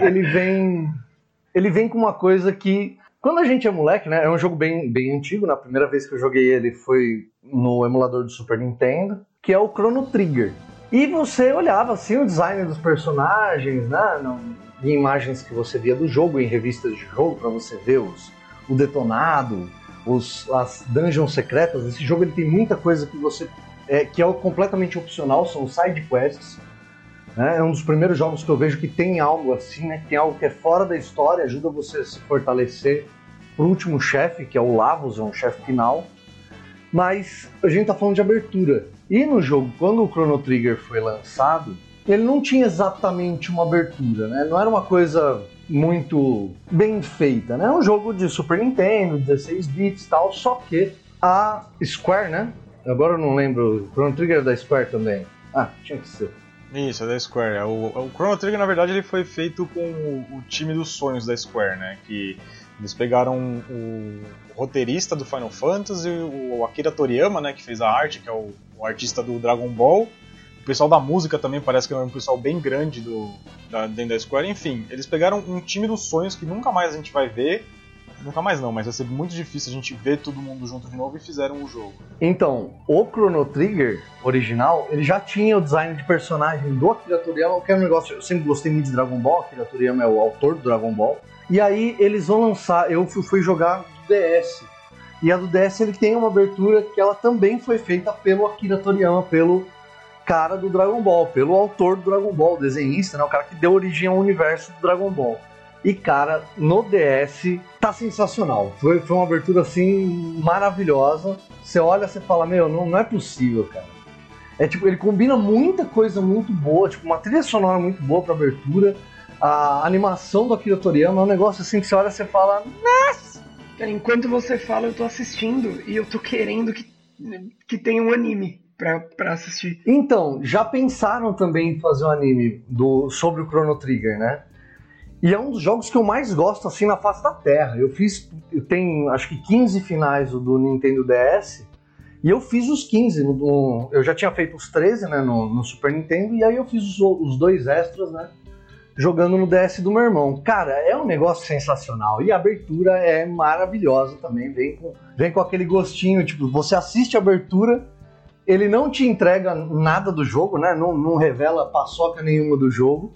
ele vem com uma coisa que... Quando a gente é moleque, né? É um jogo bem, bem antigo. Na primeira vez que eu joguei ele foi no emulador do Super Nintendo, que é o Chrono Trigger. E você olhava, assim, o design dos personagens, né? E imagens que você via do jogo, em revistas de jogo, pra você ver o detonado... As dungeons secretas. Esse jogo ele tem muita coisa que você que é completamente opcional, são side quests, né? É um dos primeiros jogos que eu vejo que tem algo assim, né? Que tem algo que é fora da história, ajuda você a se fortalecer pro último chefe, que é o Lavos, é um chefe final. Mas a gente tá falando de abertura. E no jogo, quando o Chrono Trigger foi lançado, ele não tinha exatamente uma abertura, né? Não era uma coisa muito bem feita, né? É um jogo de Super Nintendo, 16 bits e tal, só que a Square, né? Agora eu não lembro, o Chrono Trigger é da Square também. Ah, tinha que ser. Isso, é da Square. O Chrono Trigger, na verdade, ele foi feito com o time dos sonhos da Square, né? Que eles pegaram o roteirista do Final Fantasy, o Akira Toriyama, né? Que fez a arte, que é o artista do Dragon Ball. O pessoal da música também parece que é um pessoal bem grande dentro da Square. Enfim, eles pegaram um time dos sonhos que nunca mais a gente vai ver. Nunca mais não, mas vai ser muito difícil a gente ver todo mundo junto de novo, e fizeram o jogo. Então, o Chrono Trigger original, ele já tinha o design de personagem do Akira Toriyama, que é um negócio... Eu sempre gostei muito de Dragon Ball, Akira Toriyama é o autor do Dragon Ball. E aí eles vão lançar... Eu fui jogar DS. E a do DS ele tem uma abertura que ela também foi feita pelo Akira Toriyama, pelo... cara do Dragon Ball, pelo autor do Dragon Ball, desenhista, né? O cara que deu origem ao universo do Dragon Ball. E, cara, no DS tá sensacional. Foi uma abertura, assim, maravilhosa. Você olha, você fala, meu, não é possível, cara. É tipo, ele combina muita coisa muito boa, tipo, uma trilha sonora muito boa pra abertura. A animação do Akira Toriyama é um negócio assim que você olha e você fala, nossa! Enquanto você fala, eu tô assistindo e eu tô querendo que tenha um anime pra assistir. Então, já pensaram também em fazer um anime sobre o Chrono Trigger, né? E é um dos jogos que eu mais gosto, assim, na face da terra. Eu tenho, acho que 15 finais do Nintendo DS, e eu fiz os 15. Eu já tinha feito os 13, né, no Super Nintendo, e aí eu fiz os dois extras, né, jogando no DS do meu irmão. Cara, é um negócio sensacional. E a abertura é maravilhosa também, vem com aquele gostinho, tipo, você assiste a abertura, ele não te entrega nada do jogo, né, não revela paçoca nenhuma do jogo.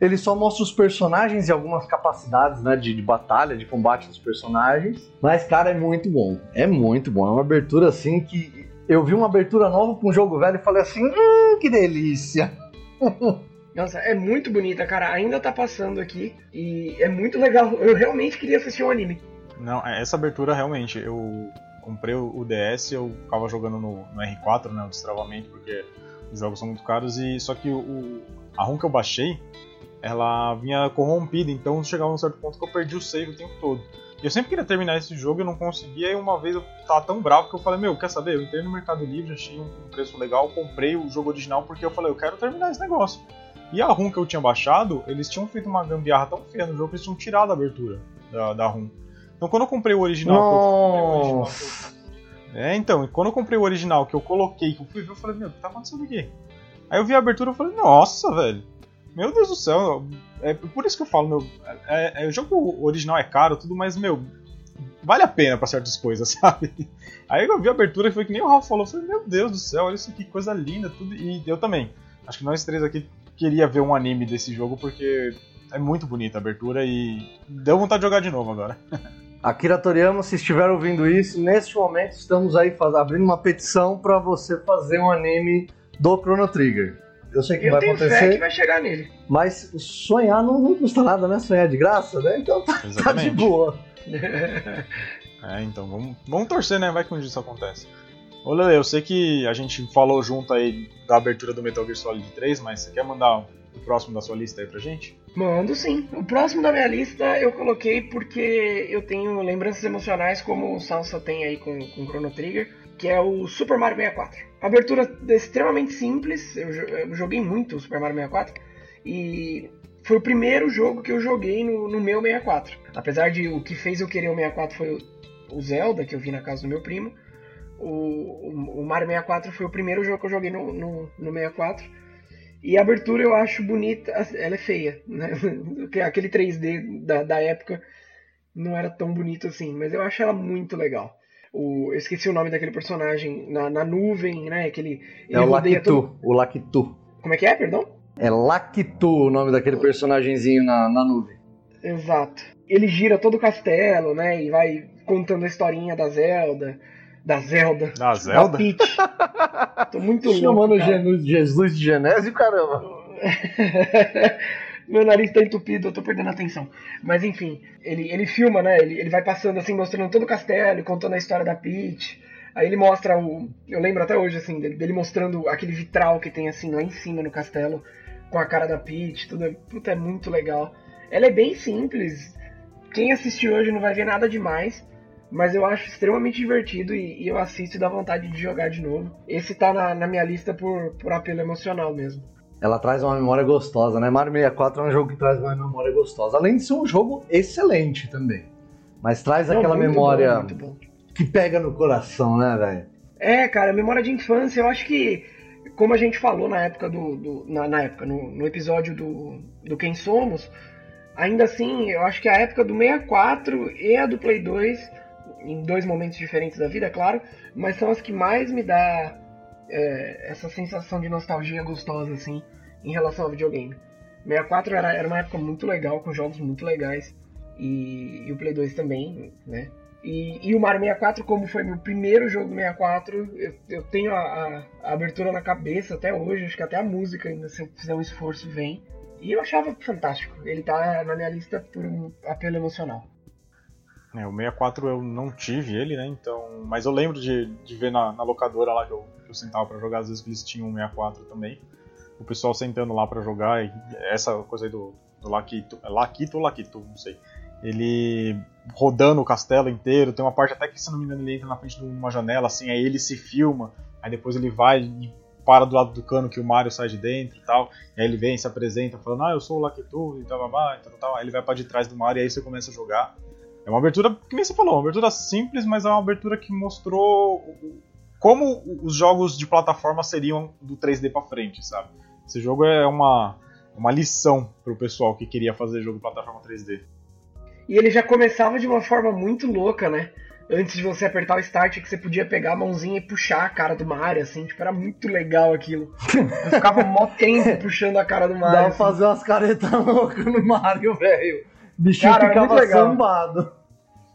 Ele só mostra os personagens e algumas capacidades, né, de batalha, de combate dos personagens. Mas, cara, é muito bom. É muito bom. É uma abertura, assim, que... Eu vi uma abertura nova pra um jogo velho e falei assim... que delícia! Nossa, é muito bonita, cara. Ainda tá passando aqui. E é muito legal. Eu realmente queria assistir um anime. Não, essa abertura, realmente... Eu comprei o DS, eu ficava jogando no R4, né, o destravamento, porque os jogos são muito caros. E só que a ROM que eu baixei... ela vinha corrompida, então chegava a um certo ponto que eu perdi o save o tempo todo. Eu sempre queria terminar esse jogo e eu não conseguia, e uma vez eu tava tão bravo que eu falei, meu, quer saber, eu entrei no Mercado Livre, achei um preço legal, comprei o jogo original porque eu falei, eu quero terminar esse negócio. E a ROM que eu tinha baixado, eles tinham feito uma gambiarra tão feia no jogo que eles tinham tirado a abertura da ROM. Então quando eu comprei o original... quando eu comprei o original que eu coloquei, que eu fui ver, eu falei, meu, o que tá acontecendo aqui? Aí eu vi a abertura e falei, nossa, velho. Meu Deus do céu, é por isso que eu falo, meu, o jogo original é caro, tudo, mas, meu, vale a pena pra certas coisas, sabe? Aí eu vi a abertura e foi que nem o Rafa falou, eu falei, meu Deus do céu, olha isso aqui, coisa linda, tudo, e eu também. Acho que nós três aqui queria ver um anime desse jogo, porque é muito bonita a abertura e deu vontade de jogar de novo agora. Akira Toriyama, se estiver ouvindo isso, neste momento estamos aí abrindo uma petição pra você fazer um anime do Chrono Trigger. Eu sei que vai acontecer. Eu tenho fé que vai chegar nele. Mas sonhar não custa nada, né? Sonhar de graça, né? Então tá de boa. Então vamos torcer, né? Vai que um dia isso acontece. Ô Lele, eu sei que a gente falou junto aí da abertura do Metal Gear Solid 3, mas você quer mandar o próximo da sua lista aí pra gente? Mando sim. O próximo da minha lista eu coloquei porque eu tenho lembranças emocionais como o Salsa tem aí com Chrono Trigger, que é o Super Mario 64. Abertura extremamente simples, eu joguei muito o Super Mario 64, e foi o primeiro jogo que eu joguei no meu 64. Apesar de o que fez eu querer o 64 foi o Zelda, que eu vi na casa do meu primo, o Mario 64 foi o primeiro jogo que eu joguei no 64, e a abertura eu acho bonita, ela é feia, né? Aquele 3D da época não era tão bonito assim, mas eu acho ela muito legal. Eu esqueci o nome daquele personagem na nuvem, né? Aquele, ele o Lakitu, todo... o Lakitu. Como é que é, perdão? É Lakitu o nome daquele personagemzinho na nuvem. Exato. Ele gira todo o castelo, né? E vai contando a historinha da Zelda. Da Peach. Tô muito louco, chamando cara. Jesus de Genésio, caramba. Meu nariz tá entupido, eu tô perdendo a atenção. Mas enfim, ele filma, né? Ele vai passando assim, mostrando todo o castelo, contando a história da Peach. Aí ele mostra eu lembro até hoje, assim, dele mostrando aquele vitral que tem, assim, lá em cima no castelo, com a cara da Peach, tudo. Puta, é muito legal. Ela é bem simples. Quem assistir hoje não vai ver nada demais, mas eu acho extremamente divertido e eu assisto e dá vontade de jogar de novo. Esse tá na minha lista por apelo emocional mesmo. Ela traz uma memória gostosa, né? Mario 64 é um jogo que traz uma memória gostosa. Além de ser um jogo excelente também. Mas traz aquela memória muito bom. Que pega no coração, né, velho? É, cara, memória de infância. Eu acho que, como a gente falou na época no episódio do Quem Somos, ainda assim, eu acho que a época do 64 e a do Play 2, em dois momentos diferentes da vida, claro, mas são as que mais me dá... essa sensação de nostalgia gostosa, assim, em relação ao videogame. 64 era uma época muito legal, com jogos muito legais, e o Play 2 também, né? E o Mario 64, como foi meu primeiro jogo 64, eu tenho a abertura na cabeça até hoje, acho que até a música ainda, se eu fizer um esforço, vem. E eu achava fantástico, ele tá na minha lista por um apelo emocional. É, o 64 eu não tive ele, né, então... Mas eu lembro de ver na locadora lá que eu sentava pra jogar, às vezes que eles tinham um 64 também. O pessoal sentando lá pra jogar, e essa coisa aí do Laquito, não sei... Ele rodando o castelo inteiro, tem uma parte até que, se não me engano, ele entra na frente de uma janela, assim, aí ele se filma, aí depois ele vai e para do lado do cano que o Mario sai de dentro e tal, e aí ele vem, se apresenta, falando, eu sou o Lakitu, e tal, aí ele vai para de trás do Mario e aí você começa a jogar. É uma abertura, que nem você falou, uma abertura simples, mas é uma abertura que mostrou como os jogos de plataforma seriam do 3D pra frente, sabe? Esse jogo é uma lição pro pessoal que queria fazer jogo de plataforma 3D. E ele já começava de uma forma muito louca, né? Antes de você apertar o start, que você podia pegar a mãozinha e puxar a cara do Mario, assim. Tipo, era muito legal aquilo. Eu ficava mó tempo puxando a cara do Mario. Dava assim. Fazer umas caretas loucas no Mario, velho. Bichinho ficava sambado.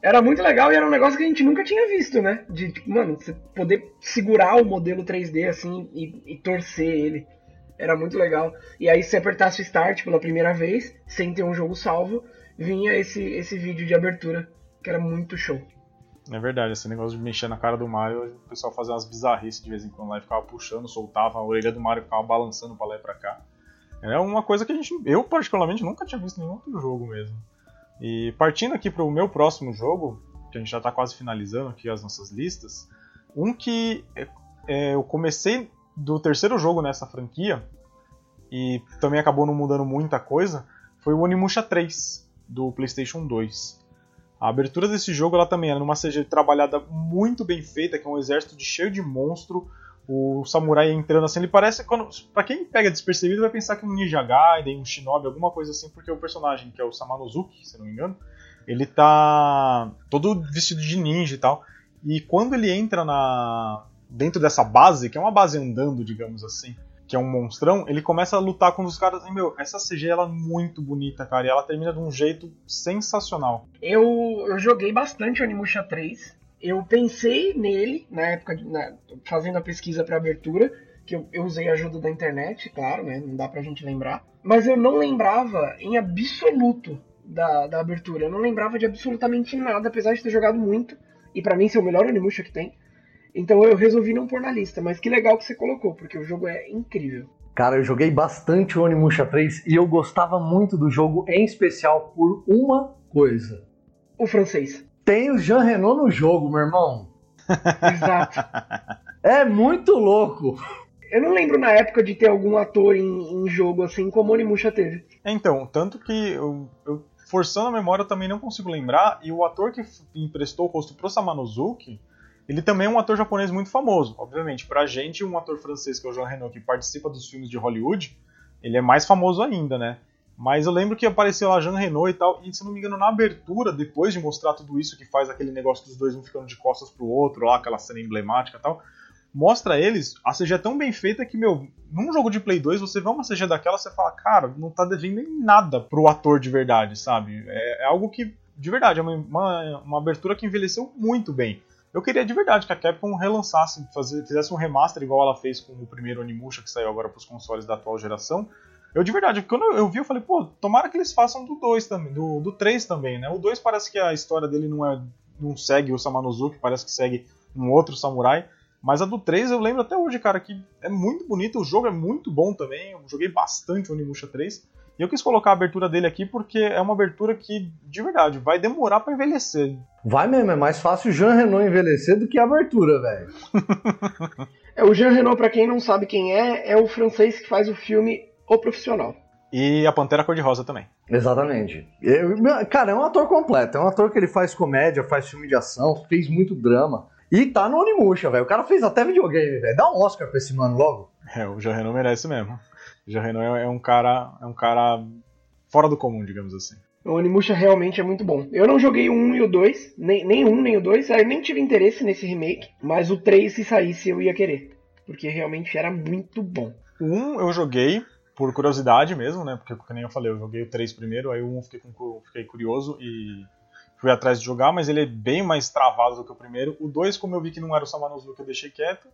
Era muito legal e era um negócio que a gente nunca tinha visto, né? De, tipo, mano, você poder segurar o modelo 3D, assim, e torcer ele. Era muito legal. E aí, se você apertasse o start pela primeira vez, sem ter um jogo salvo... Vinha esse vídeo de abertura, que era muito show. É verdade, esse negócio de mexer na cara do Mario, o pessoal fazia umas bizarrices de vez em quando lá, e ficava puxando, soltava, a orelha do Mario ficava balançando pra lá e pra cá. É uma coisa que eu particularmente nunca tinha visto em nenhum outro jogo mesmo. E partindo aqui pro meu próximo jogo, que a gente já tá quase finalizando aqui as nossas listas, um que eu comecei do terceiro jogo nessa franquia, e também acabou não mudando muita coisa, foi o Onimusha 3. Do PlayStation 2. A abertura desse jogo ela também era numa CG trabalhada muito bem feita, que é um exército cheio de monstro, o samurai entrando assim, ele parece, pra quem pega despercebido vai pensar que é um Ninja Gaiden, um Shinobi, alguma coisa assim, porque o personagem, que é o Samanosuke, se não me engano, ele tá todo vestido de ninja e tal, e quando ele entra dentro dessa base, que é uma base andando, digamos assim, que é um monstrão, ele começa a lutar com os caras. E, meu, essa CG ela é muito bonita, cara. E ela termina de um jeito sensacional. Eu joguei bastante Onimusha 3. Eu pensei nele, na época, fazendo a pesquisa pra abertura, que eu usei a ajuda da internet, claro, né? Não dá pra gente lembrar. Mas eu não lembrava em absoluto da abertura. Eu não lembrava de absolutamente nada, apesar de ter jogado muito. E pra mim, ser o melhor Onimusha que tem. Então eu resolvi não pôr na lista, mas que legal que você colocou, porque o jogo é incrível. Cara, eu joguei bastante o Onimusha 3 e eu gostava muito do jogo, em especial por uma coisa. O francês. Tem o Jean Reno no jogo, meu irmão. Exato. É muito louco. Eu não lembro na época de ter algum ator em jogo assim como o Onimusha teve. Então, tanto que eu forçando a memória eu também não consigo lembrar, e o ator que emprestou o rosto pro Samanosuke... Ele também é um ator japonês muito famoso, obviamente. Pra gente, um ator francês, que é o Jean Reno, que participa dos filmes de Hollywood, ele é mais famoso ainda, né? Mas eu lembro que apareceu lá Jean Reno e tal, e se não me engano, na abertura, depois de mostrar tudo isso, que faz aquele negócio dos dois um ficando de costas pro outro, lá, aquela cena emblemática e tal, mostra eles, a CG é tão bem feita que, meu, num jogo de Play 2, você vê uma CG daquela, você fala, cara, não tá devendo em nada pro ator de verdade, sabe? É algo que, de verdade, é uma abertura que envelheceu muito bem. Eu queria de verdade que a Capcom relançasse, fizesse um remaster igual ela fez com o primeiro Onimusha, que saiu agora para os consoles da atual geração. Eu de verdade, quando eu vi, eu falei, pô, tomara que eles façam do 2 também, do 3 também, né? O 2 parece que a história dele não segue o Samanosuke, parece que segue um outro samurai. Mas a do 3 eu lembro até hoje, cara, que é muito bonita, o jogo é muito bom também. Eu joguei bastante o Onimusha 3. E eu quis colocar a abertura dele aqui porque é uma abertura que, de verdade, vai demorar pra envelhecer. Vai mesmo, é mais fácil o Jean Reno envelhecer do que a abertura, velho. O Jean Reno, pra quem não sabe quem é o francês que faz o filme O Profissional. E a Pantera Cor-de-Rosa também. Exatamente. Cara, é um ator completo. É um ator que ele faz comédia, faz filme de ação, fez muito drama. E tá no Onimusha, velho. O cara fez até videogame, velho. Dá um Oscar pra esse mano logo. O Jean Reno merece mesmo. Jean Reno é um cara fora do comum, digamos assim. O Onimusha realmente é muito bom. Eu não joguei o 1 e o 2, nem o 1 nem o 2, eu nem tive interesse nesse remake, mas o 3, se saísse, eu ia querer, porque realmente era muito bom. O 1 eu joguei por curiosidade mesmo, né, porque nem eu falei, eu joguei o 3 primeiro, aí o 1 eu fiquei curioso e fui atrás de jogar, mas ele é bem mais travado do que o primeiro. O 2, como eu vi que não era o Samanosuke, eu deixei quieto.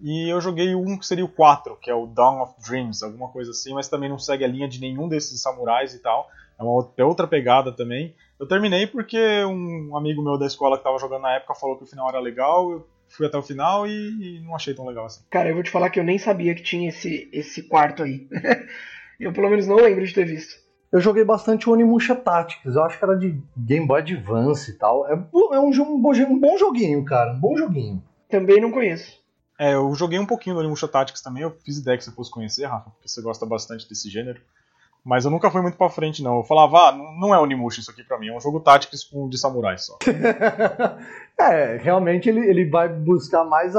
E eu joguei um que seria o 4, que é o Dawn of Dreams, alguma coisa assim, mas também não segue a linha de nenhum desses samurais e tal. É uma outra pegada também. Eu terminei porque um amigo meu da escola que tava jogando na época falou que o final era legal, eu fui até o final e não achei tão legal assim. Cara, eu vou te falar que eu nem sabia que tinha esse quarto aí. Eu pelo menos não lembro de ter visto. Eu joguei bastante o Onimusha Tactics, eu acho que era de Game Boy Advance e tal. É um bom joguinho, cara, um bom joguinho. Também não conheço. É, eu joguei um pouquinho do Onimusha Tactics também, eu fiz ideia que você fosse conhecer, Rafa, porque você gosta bastante desse gênero. Mas eu nunca fui muito pra frente, não. Eu falava, não é Onimusha isso aqui pra mim, é um jogo Tactics de samurai só. É, realmente ele vai buscar mais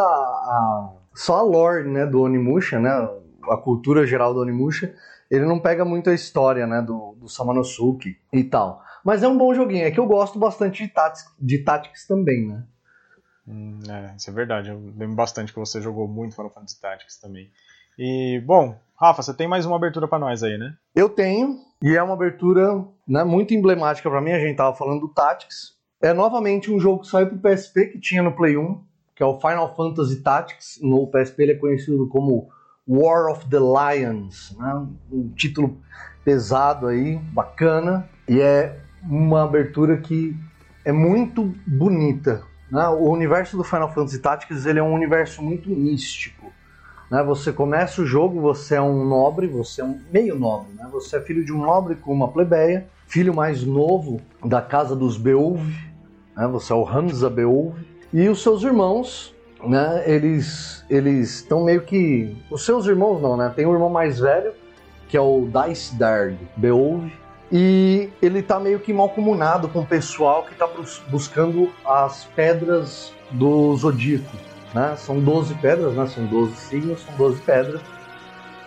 só a lore, né, do Onimusha, né, a cultura geral do Onimusha. Ele não pega muito a história, né, do Samanosuke e tal. Mas é um bom joguinho, é que eu gosto bastante de Tactics também, né. É, isso é verdade, eu lembro bastante que você jogou muito Final Fantasy Tactics também. E, bom, Rafa, você tem mais uma abertura pra nós aí, né? Eu tenho, e é uma abertura, né, muito emblemática pra mim, a gente tava falando do Tactics. É novamente um jogo que saiu pro PSP, que tinha no Play 1, que é o Final Fantasy Tactics. No PSP ele é conhecido como War of the Lions, né? Um título pesado aí, bacana, e é uma abertura que é muito bonita. O universo do Final Fantasy Tactics ele é um universo muito místico. Você começa o jogo, você é um nobre, você é um meio nobre, né? Você é filho de um nobre com uma plebeia, filho mais novo da casa dos Beowulf, né? Você é o Hamza Beowulf, e os seus irmãos, né? Eles estão meio que... Os seus irmãos não, né? Tem o irmão mais velho, que é o Daisdarg Beowulf, e ele tá meio que malcomunado com o pessoal que tá buscando as pedras do Zodíaco, né? São 12 pedras, né? São 12 signos, são 12 pedras.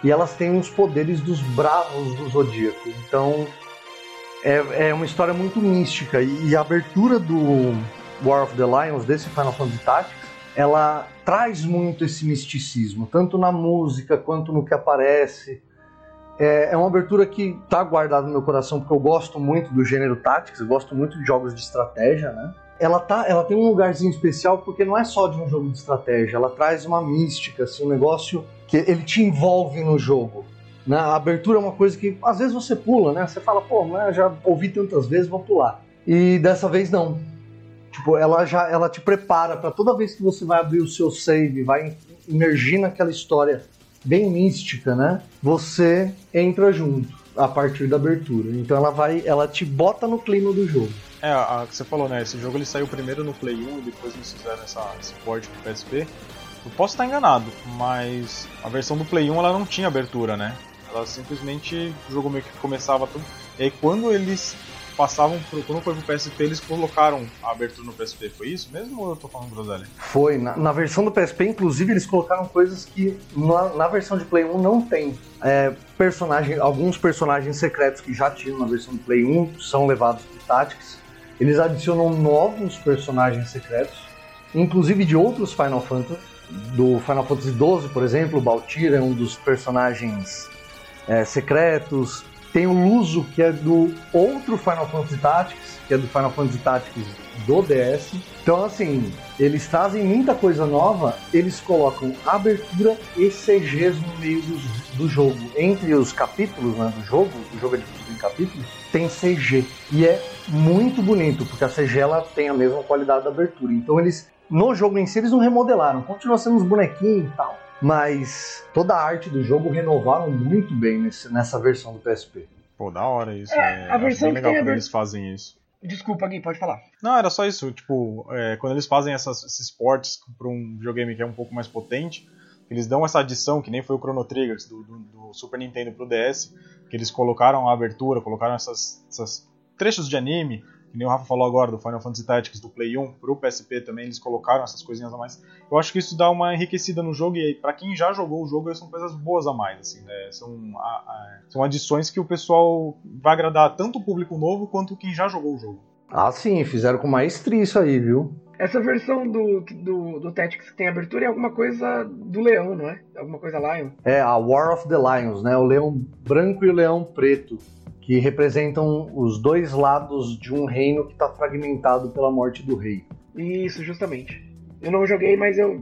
E elas têm uns poderes dos bravos do Zodíaco. Então é uma história muito mística. E a abertura do War of the Lions, desse Final Fantasy Tactics, ela traz muito esse misticismo, tanto na música quanto no que aparece. É uma abertura que tá guardada no meu coração, porque eu gosto muito do gênero Tactics, eu gosto muito de jogos de estratégia, né? Ela tem um lugarzinho especial, porque não é só de um jogo de estratégia, ela traz uma mística, assim, um negócio que ele te envolve no jogo, né? A abertura é uma coisa que, às vezes, você pula, né? Você fala, pô, né, já ouvi tantas vezes, vou pular. E dessa vez, não. Tipo, ela te prepara para toda vez que você vai abrir o seu save, vai imergir naquela história bem mística, né? Você entra junto a partir da abertura. Então ela te bota no clima do jogo. É, o que você falou, né? Esse jogo ele saiu primeiro no Play 1 e depois eles fizeram esse port pro PSP. Eu posso estar enganado, mas a versão do Play 1 ela não tinha abertura, né? Ela simplesmente, o jogo meio que começava tudo. E aí quando eles passavam, quando foi pro PSP, eles colocaram a abertura no PSP, foi isso mesmo ou eu tô falando groselha? Foi, na versão do PSP, inclusive, eles colocaram coisas que na versão de Play 1 não tem. Alguns personagens secretos que já tinham na versão do Play 1 são levados pro Tactics, eles adicionam novos personagens secretos, inclusive de outros Final Fantasy, do Final Fantasy XII, por exemplo, o Baltir é um dos personagens secretos. Tem o Luso, que é do outro Final Fantasy Tactics, que é do Final Fantasy Tactics do DS. Então, assim, eles trazem muita coisa nova, eles colocam abertura e CGs no meio do jogo. Entre os capítulos, né, do jogo é dividido em capítulos, tem CG. E é muito bonito, porque a CG ela tem a mesma qualidade da abertura. Então, no jogo em si, eles não remodelaram, continua sendo uns bonequinhos e tal. Mas toda a arte do jogo renovaram muito bem nessa versão do PSP. Pô, da hora isso. É, a versão legal quando eles fazem isso. Desculpa, Gui, pode falar. Não, era só isso. Tipo, quando eles fazem esses ports para um videogame que é um pouco mais potente, eles dão essa adição, que nem foi o Chrono Trigger do Super Nintendo pro DS, que eles colocaram a abertura, colocaram essas trechos de anime, que nem o Rafa falou agora, do Final Fantasy Tactics, do Play 1, pro PSP também, eles colocaram essas coisinhas a mais. Eu acho que isso dá uma enriquecida no jogo, e pra quem já jogou o jogo, são coisas boas a mais, assim, né? São adições que o pessoal vai agradar tanto o público novo, quanto quem já jogou o jogo. Ah, sim, fizeram com maestria isso aí, viu? Essa versão do Tactics que tem abertura é alguma coisa do leão, não é? Alguma coisa Lion. É, a War of the Lions, né? O leão branco e o leão preto. que representam os dois lados de um reino que está fragmentado pela morte do rei. Isso, justamente. Eu não joguei, mas eu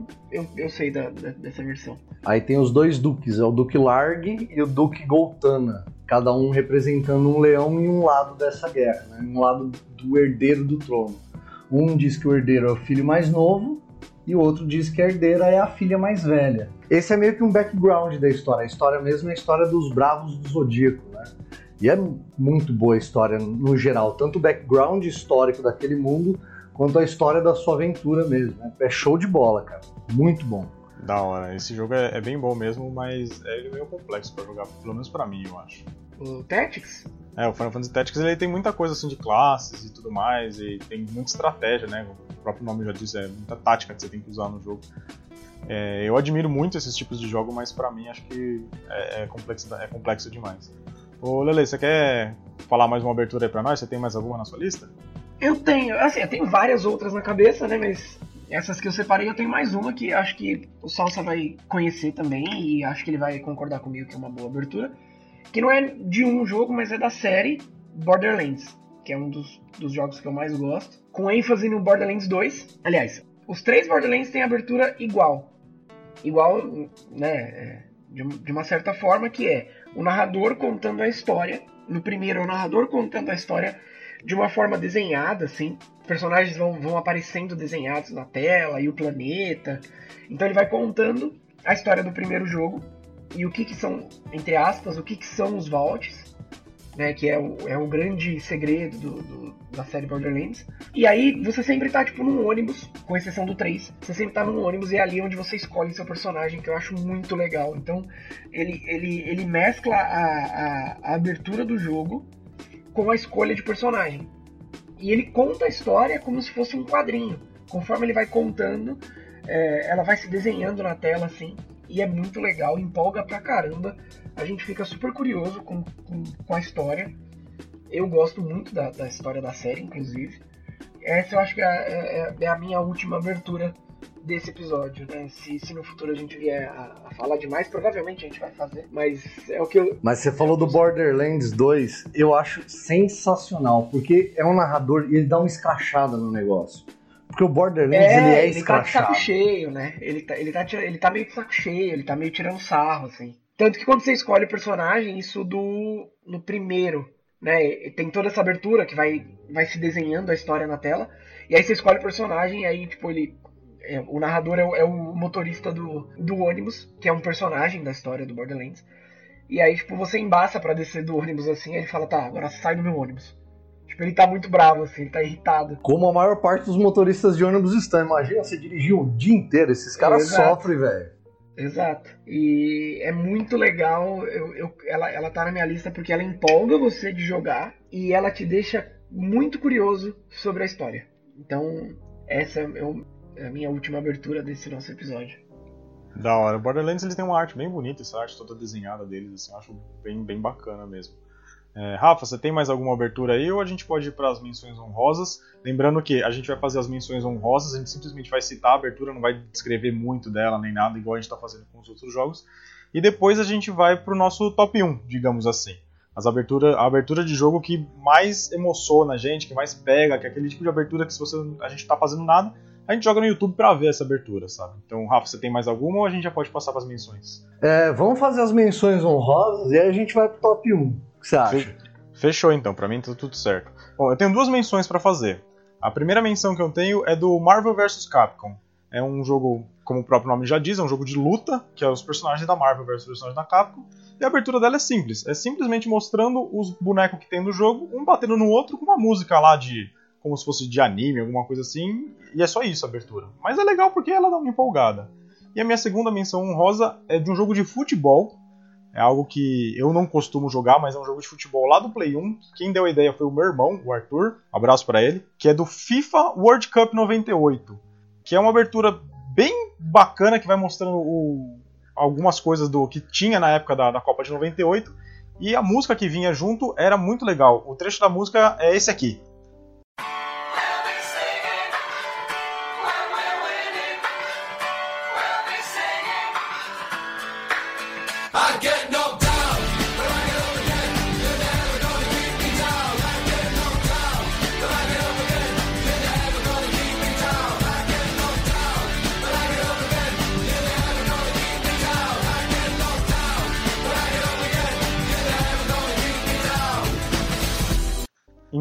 sei dessa versão. Aí tem os dois duques, é o Duque Larg e o Duque Goltana, cada um representando um leão em um lado dessa guerra, né? Um lado do herdeiro do trono. Um diz que o herdeiro é o filho mais novo, e o outro diz que a herdeira é a filha mais velha. Esse é meio que um background da história. A história mesmo é a história dos Bravos do Zodíaco, né? E é muito boa a história no geral, tanto o background histórico daquele mundo, quanto a história da sua aventura mesmo, né? É show de bola, cara. Muito bom. Da hora. Esse jogo é bem bom mesmo, mas ele é meio complexo pra jogar, pelo menos pra mim, eu acho. O Tactics? É, o Final Fantasy Tactics, ele tem muita coisa assim de classes e tudo mais, e tem muita estratégia, né? O próprio nome já diz, é muita tática que você tem que usar no jogo. É, eu admiro muito esses tipos de jogo, mas pra mim acho que é complexo demais. Ô, Lele, você quer falar mais uma abertura aí pra nós? Você tem mais alguma na sua lista? Eu tenho várias outras na cabeça, né, mas essas que eu separei, eu tenho mais uma que acho que o Salsa vai conhecer também e acho que ele vai concordar comigo que é uma boa abertura, que não é de um jogo, mas é da série Borderlands, que é um dos jogos que eu mais gosto, com ênfase no Borderlands 2, aliás, os três Borderlands têm abertura igual, né, de uma certa forma, que é o narrador contando a história. No primeiro, o narrador contando a história de uma forma desenhada, assim. Os personagens vão aparecendo desenhados na tela, e o planeta. Então ele vai contando a história do primeiro jogo, e o que são, entre aspas, o que são os vaults, né, que é o grande segredo da série Borderlands. E aí você sempre tá, tipo, num ônibus, com exceção do 3, você sempre tá num ônibus, e é ali onde você escolhe seu personagem, que eu acho muito legal. Então ele mescla a abertura do jogo com a escolha de personagem. E ele conta a história como se fosse um quadrinho. Conforme ele vai contando, ela vai se desenhando na tela, assim, e é muito legal, empolga pra caramba. A gente fica super curioso com a história. Eu gosto muito da história da série, inclusive. Essa eu acho que é a minha última abertura desse episódio, né? Se no futuro a gente vier a falar demais, provavelmente a gente vai fazer, mas é o que eu... Mas você falou do Borderlands 2, eu acho sensacional, porque é um narrador e ele dá uma escrachada no negócio. Porque o Borderlands, ele escrachado. Ele tá de saco cheio, né? Ele tá meio de saco cheio, ele tá meio tirando sarro, assim. Tanto que quando você escolhe o personagem, isso no primeiro, né? Tem toda essa abertura que vai se desenhando a história na tela, e aí você escolhe o personagem, e aí, tipo, o narrador é o motorista do ônibus, que é um personagem da história do Borderlands. E aí, tipo, você embaça pra descer do ônibus, assim, aí ele fala, tá, agora sai do meu ônibus. Tipo, ele tá muito bravo, assim, ele tá irritado. Como a maior parte dos motoristas de ônibus estão. Imagina, você dirigiu o dia inteiro, esses caras sofrem, velho. Exato. E é muito legal, ela tá na minha lista porque ela empolga você de jogar e ela te deixa muito curioso sobre a história. Então, essa é a minha última abertura desse nosso episódio. Da hora. O Borderlands, eles têm uma arte bem bonita, essa arte toda desenhada deles, assim, eu acho bem, bem bacana mesmo. Rafa, você tem mais alguma abertura aí ou a gente pode ir para as menções honrosas? Lembrando que a gente vai fazer as menções honrosas, a gente simplesmente vai citar a abertura, não vai descrever muito dela nem nada, igual a gente está fazendo com os outros jogos. E depois a gente vai para o nosso top 1, digamos assim. A abertura de jogo que mais emociona a gente, que mais pega, que é aquele tipo de abertura que se você, a gente está fazendo nada, a gente joga no YouTube pra ver essa abertura, sabe? Então, Rafa, você tem mais alguma ou a gente já pode passar pras menções? Vamos fazer as menções honrosas e aí a gente vai pro top 1. O que você acha? Fechou, então. Pra mim tá tudo certo. Bom, eu tenho duas menções pra fazer. A primeira menção que eu tenho é do Marvel vs. Capcom. É um jogo, como o próprio nome já diz, é um jogo de luta, que é os personagens da Marvel versus os personagens da Capcom. E a abertura dela é simples. É simplesmente mostrando os bonecos que tem no jogo, um batendo no outro com uma música lá de... como se fosse de anime, alguma coisa assim, e é só isso a abertura. Mas é legal porque ela dá uma empolgada. E a minha segunda menção honrosa é de um jogo de futebol, é algo que eu não costumo jogar, mas é um jogo de futebol lá do Play 1, quem deu a ideia foi o meu irmão, o Arthur, abraço pra ele, que é do FIFA World Cup 98, que é uma abertura bem bacana, que vai mostrando algumas coisas do que tinha na época da Copa de 98, e a música que vinha junto era muito legal, o trecho da música é esse aqui.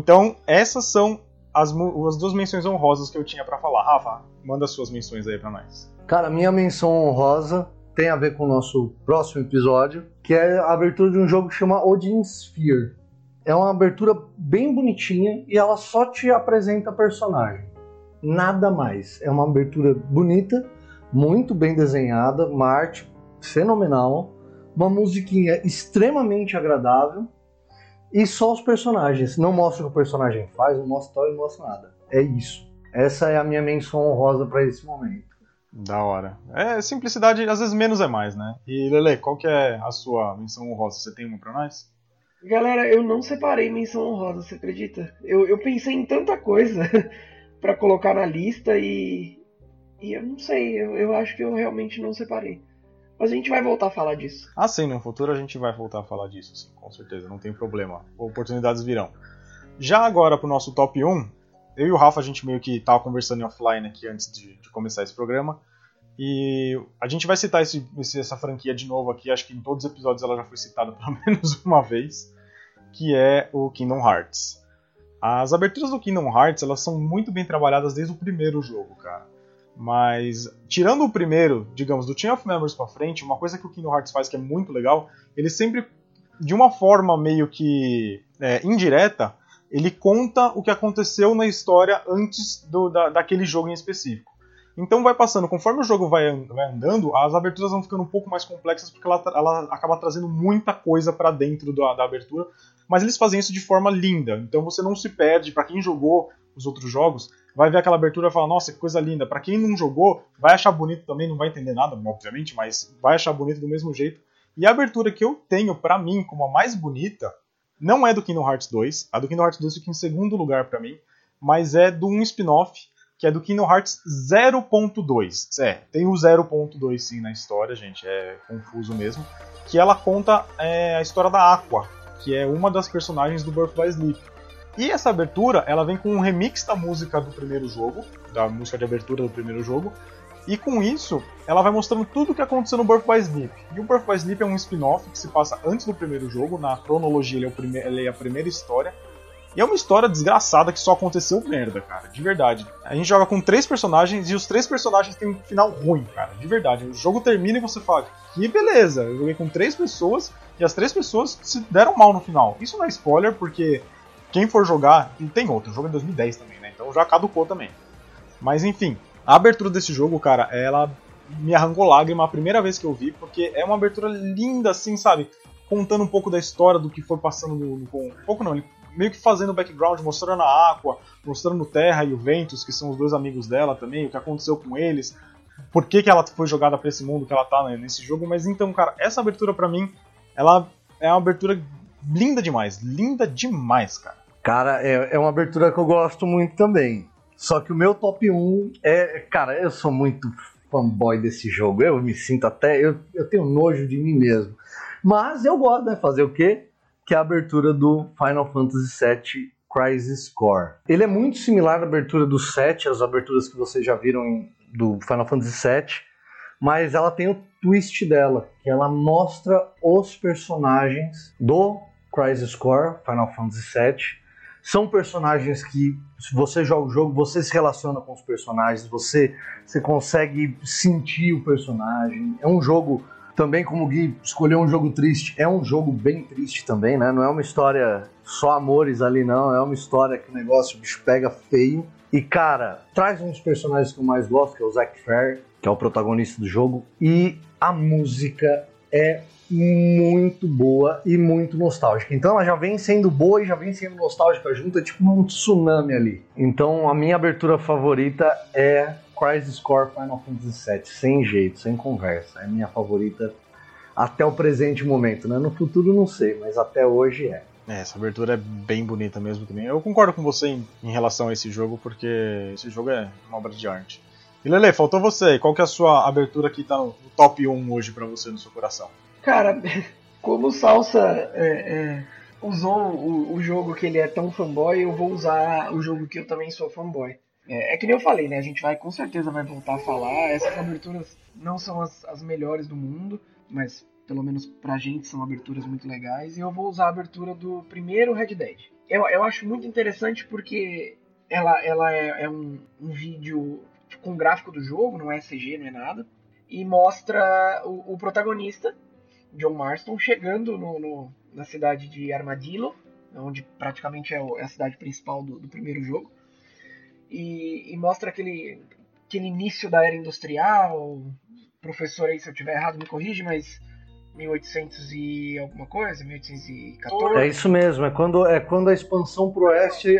Então, essas são as duas menções honrosas que eu tinha pra falar. Rafa, manda suas menções aí pra nós. Cara, minha menção honrosa tem a ver com o nosso próximo episódio, que é a abertura de um jogo que chama Odin Sphere. É uma abertura bem bonitinha e ela só te apresenta personagem. Nada mais. É uma abertura bonita, muito bem desenhada, uma arte fenomenal, uma musiquinha extremamente agradável e só os personagens. Não mostra o que o personagem faz, não mostra tal, não mostra nada. É isso. Essa é a minha menção honrosa para esse momento. Da hora. É, simplicidade, às vezes menos é mais, né? E Lele, qual que é a sua menção honrosa? Você tem uma pra nós? Galera, eu não separei menção honrosa, você acredita? Eu pensei em tanta coisa pra colocar na lista e eu não sei, eu acho que eu realmente não separei. Mas a gente vai voltar a falar disso. Ah, sim, no futuro a gente vai voltar a falar disso, sim, com certeza, não tem problema. Oportunidades virão. Já agora pro nosso top 1, eu e o Rafa, a gente meio que tava conversando offline aqui antes de começar esse programa. E a gente vai citar essa franquia de novo aqui, acho que em todos os episódios ela já foi citada pelo menos uma vez, que é o Kingdom Hearts. As aberturas do Kingdom Hearts, elas são muito bem trabalhadas desde o primeiro jogo, cara. Mas, tirando o primeiro, digamos, do Chain of Memories pra frente, uma coisa que o Kingdom Hearts faz que é muito legal, ele sempre, de uma forma meio que indireta, ele conta o que aconteceu na história antes daquele jogo em específico. Então vai passando, conforme o jogo vai andando, as aberturas vão ficando um pouco mais complexas, porque ela acaba trazendo muita coisa pra dentro da abertura, mas eles fazem isso de forma linda, então você não se perde. Pra quem jogou os outros jogos, vai ver aquela abertura e falar, nossa, que coisa linda. Pra quem não jogou, vai achar bonito também, não vai entender nada, obviamente, mas vai achar bonito do mesmo jeito. E a abertura que eu tenho pra mim como a mais bonita, não é do Kingdom Hearts 2, a do Kingdom Hearts 2 fica em segundo lugar pra mim, mas é de um spin-off, que é do Kingdom Hearts 0.2. É, tem o 0.2 sim na história, gente, é confuso mesmo. Que ela conta a história da Aqua, que é uma das personagens do Birth by Sleep. E essa abertura, ela vem com um remix da música do primeiro jogo, da música de abertura do primeiro jogo. E com isso, ela vai mostrando tudo o que aconteceu no Birth by Sleep. E o Birth by Sleep é um spin-off que se passa antes do primeiro jogo, na cronologia ele é a primeira história. E é uma história desgraçada que só aconteceu merda, cara, de verdade. A gente joga com 3 personagens e os 3 personagens têm um final ruim, cara, de verdade. O jogo termina e você fala, que beleza, eu joguei com 3 pessoas e as 3 pessoas se deram mal no final. Isso não é spoiler, porque quem for jogar, e tem outro, o jogo é em 2010 também, né, então já caducou também. Mas enfim, a abertura desse jogo, cara, ela me arrancou lágrima a primeira vez que eu vi, porque é uma abertura linda assim, sabe, contando um pouco da história do que foi passando um pouco não, ele meio que fazendo o background, mostrando a Aqua, mostrando Terra e o Ventus, que são os 2 amigos dela também, o que aconteceu com eles, por que ela foi jogada pra esse mundo que ela tá, né, nesse jogo. Mas então, cara, essa abertura pra mim, ela é uma abertura linda demais, cara. Cara, é uma abertura que eu gosto muito também, só que o meu top 1 é, cara, eu sou muito fanboy desse jogo, eu me sinto até, eu tenho nojo de mim mesmo, mas eu gosto, né, fazer o quê? Que é a abertura do Final Fantasy VII Crisis Core. Ele é muito similar à abertura do 7, às aberturas que vocês já viram do Final Fantasy VII, mas ela tem o twist dela, que ela mostra os personagens do Crisis Core, Final Fantasy VII. São personagens que, se você joga o jogo, você se relaciona com os personagens, você consegue sentir o personagem. É um jogo... Também, como o Gui escolheu um jogo triste, é um jogo bem triste também, né? Não é uma história só amores ali, não. É uma história que o negócio, o bicho pega feio. E, cara, traz um dos personagens que eu mais gosto, que é o Zack Fair, que é o protagonista do jogo. E a música é muito boa e muito nostálgica. Então, ela já vem sendo boa e já vem sendo nostálgica junto. É tipo um tsunami ali. Então, a minha abertura favorita é... Crisis Core Final Fantasy VII, sem jeito, sem conversa, é minha favorita até o presente momento, né? No futuro não sei, mas até hoje é. Essa abertura é bem bonita mesmo também. Eu concordo com você em relação a esse jogo, porque esse jogo é uma obra de arte. E Lele, faltou você, qual que é a sua abertura que tá no top 1 hoje pra você, no seu coração? Cara, como o Salsa usou o jogo que ele é tão fanboy, eu vou usar o jogo que eu também sou fanboy. É que nem eu falei, né? A gente vai, com certeza, vai voltar a falar. Essas aberturas não são as melhores do mundo, mas, pelo menos pra gente, são aberturas muito legais. E eu vou usar a abertura do primeiro Red Dead. Eu acho muito interessante porque ela é um vídeo com gráfico do jogo, não é CG, não é nada, e mostra o protagonista, John Marston, chegando na cidade de Armadillo, onde praticamente é a cidade principal do primeiro jogo, e mostra aquele início da era industrial. Professor, aí se eu tiver errado me corrige, mas 1800 e alguma coisa, 1814... É isso mesmo, é quando a expansão pro oeste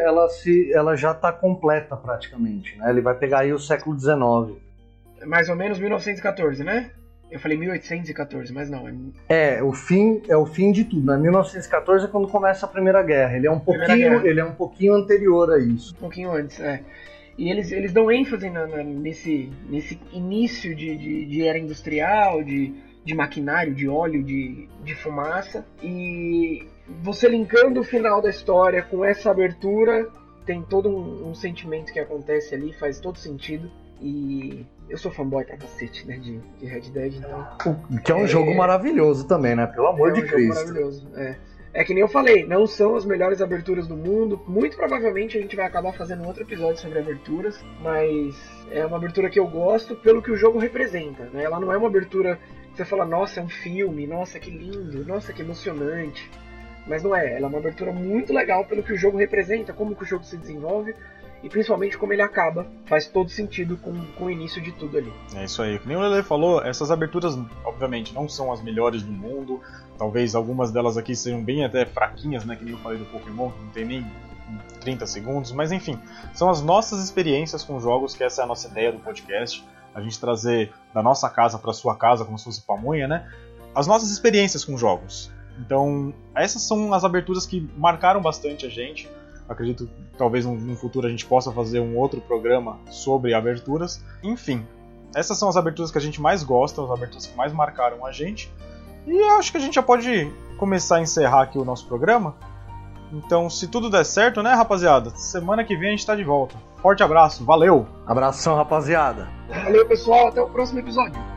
ela já tá completa praticamente, né? Ele vai pegar aí o século XIX. Mais ou menos 1914, né? Eu falei 1814, mas não... É o fim de tudo, né? 1914 é quando começa a Primeira Guerra, ele é um pouquinho anterior a isso. Um pouquinho antes, é. E eles dão ênfase nesse início de era industrial, de maquinário, de óleo, de fumaça. E você linkando o final da história com essa abertura, tem todo um sentimento que acontece ali, faz todo sentido. E eu sou fanboy pra cacete, né, de Red Dead, então... Que é um jogo maravilhoso também, né? Pelo amor de Cristo. É um jogo maravilhoso, é. É que nem eu falei, não são as melhores aberturas do mundo. Muito provavelmente a gente vai acabar fazendo outro episódio sobre aberturas, mas é uma abertura que eu gosto pelo que o jogo representa, né? Ela não é uma abertura que você fala, nossa, é um filme, nossa, que lindo, nossa, que emocionante. Mas não é, ela é uma abertura muito legal pelo que o jogo representa, como que o jogo se desenvolve e principalmente como ele acaba. Faz todo sentido com o início de tudo ali. É isso aí, como o Lele falou, essas aberturas obviamente não são as melhores do mundo. Talvez algumas delas aqui sejam bem até fraquinhas, né? Que nem eu falei do Pokémon, que não tem nem 30 segundos. Mas enfim, são as nossas experiências com jogos, que essa é a nossa ideia do podcast. A gente trazer da nossa casa para sua casa, como se fosse pamonha, né? As nossas experiências com jogos. Então, essas são as aberturas que marcaram bastante a gente. Acredito que talvez no futuro a gente possa fazer um outro programa sobre aberturas. Enfim, essas são as aberturas que a gente mais gosta, as aberturas que mais marcaram a gente. E acho que a gente já pode começar a encerrar aqui o nosso programa. Então, se tudo der certo, né, rapaziada? Semana que vem a gente tá de volta. Forte abraço, valeu! Abração, rapaziada! Valeu, pessoal, até o próximo episódio!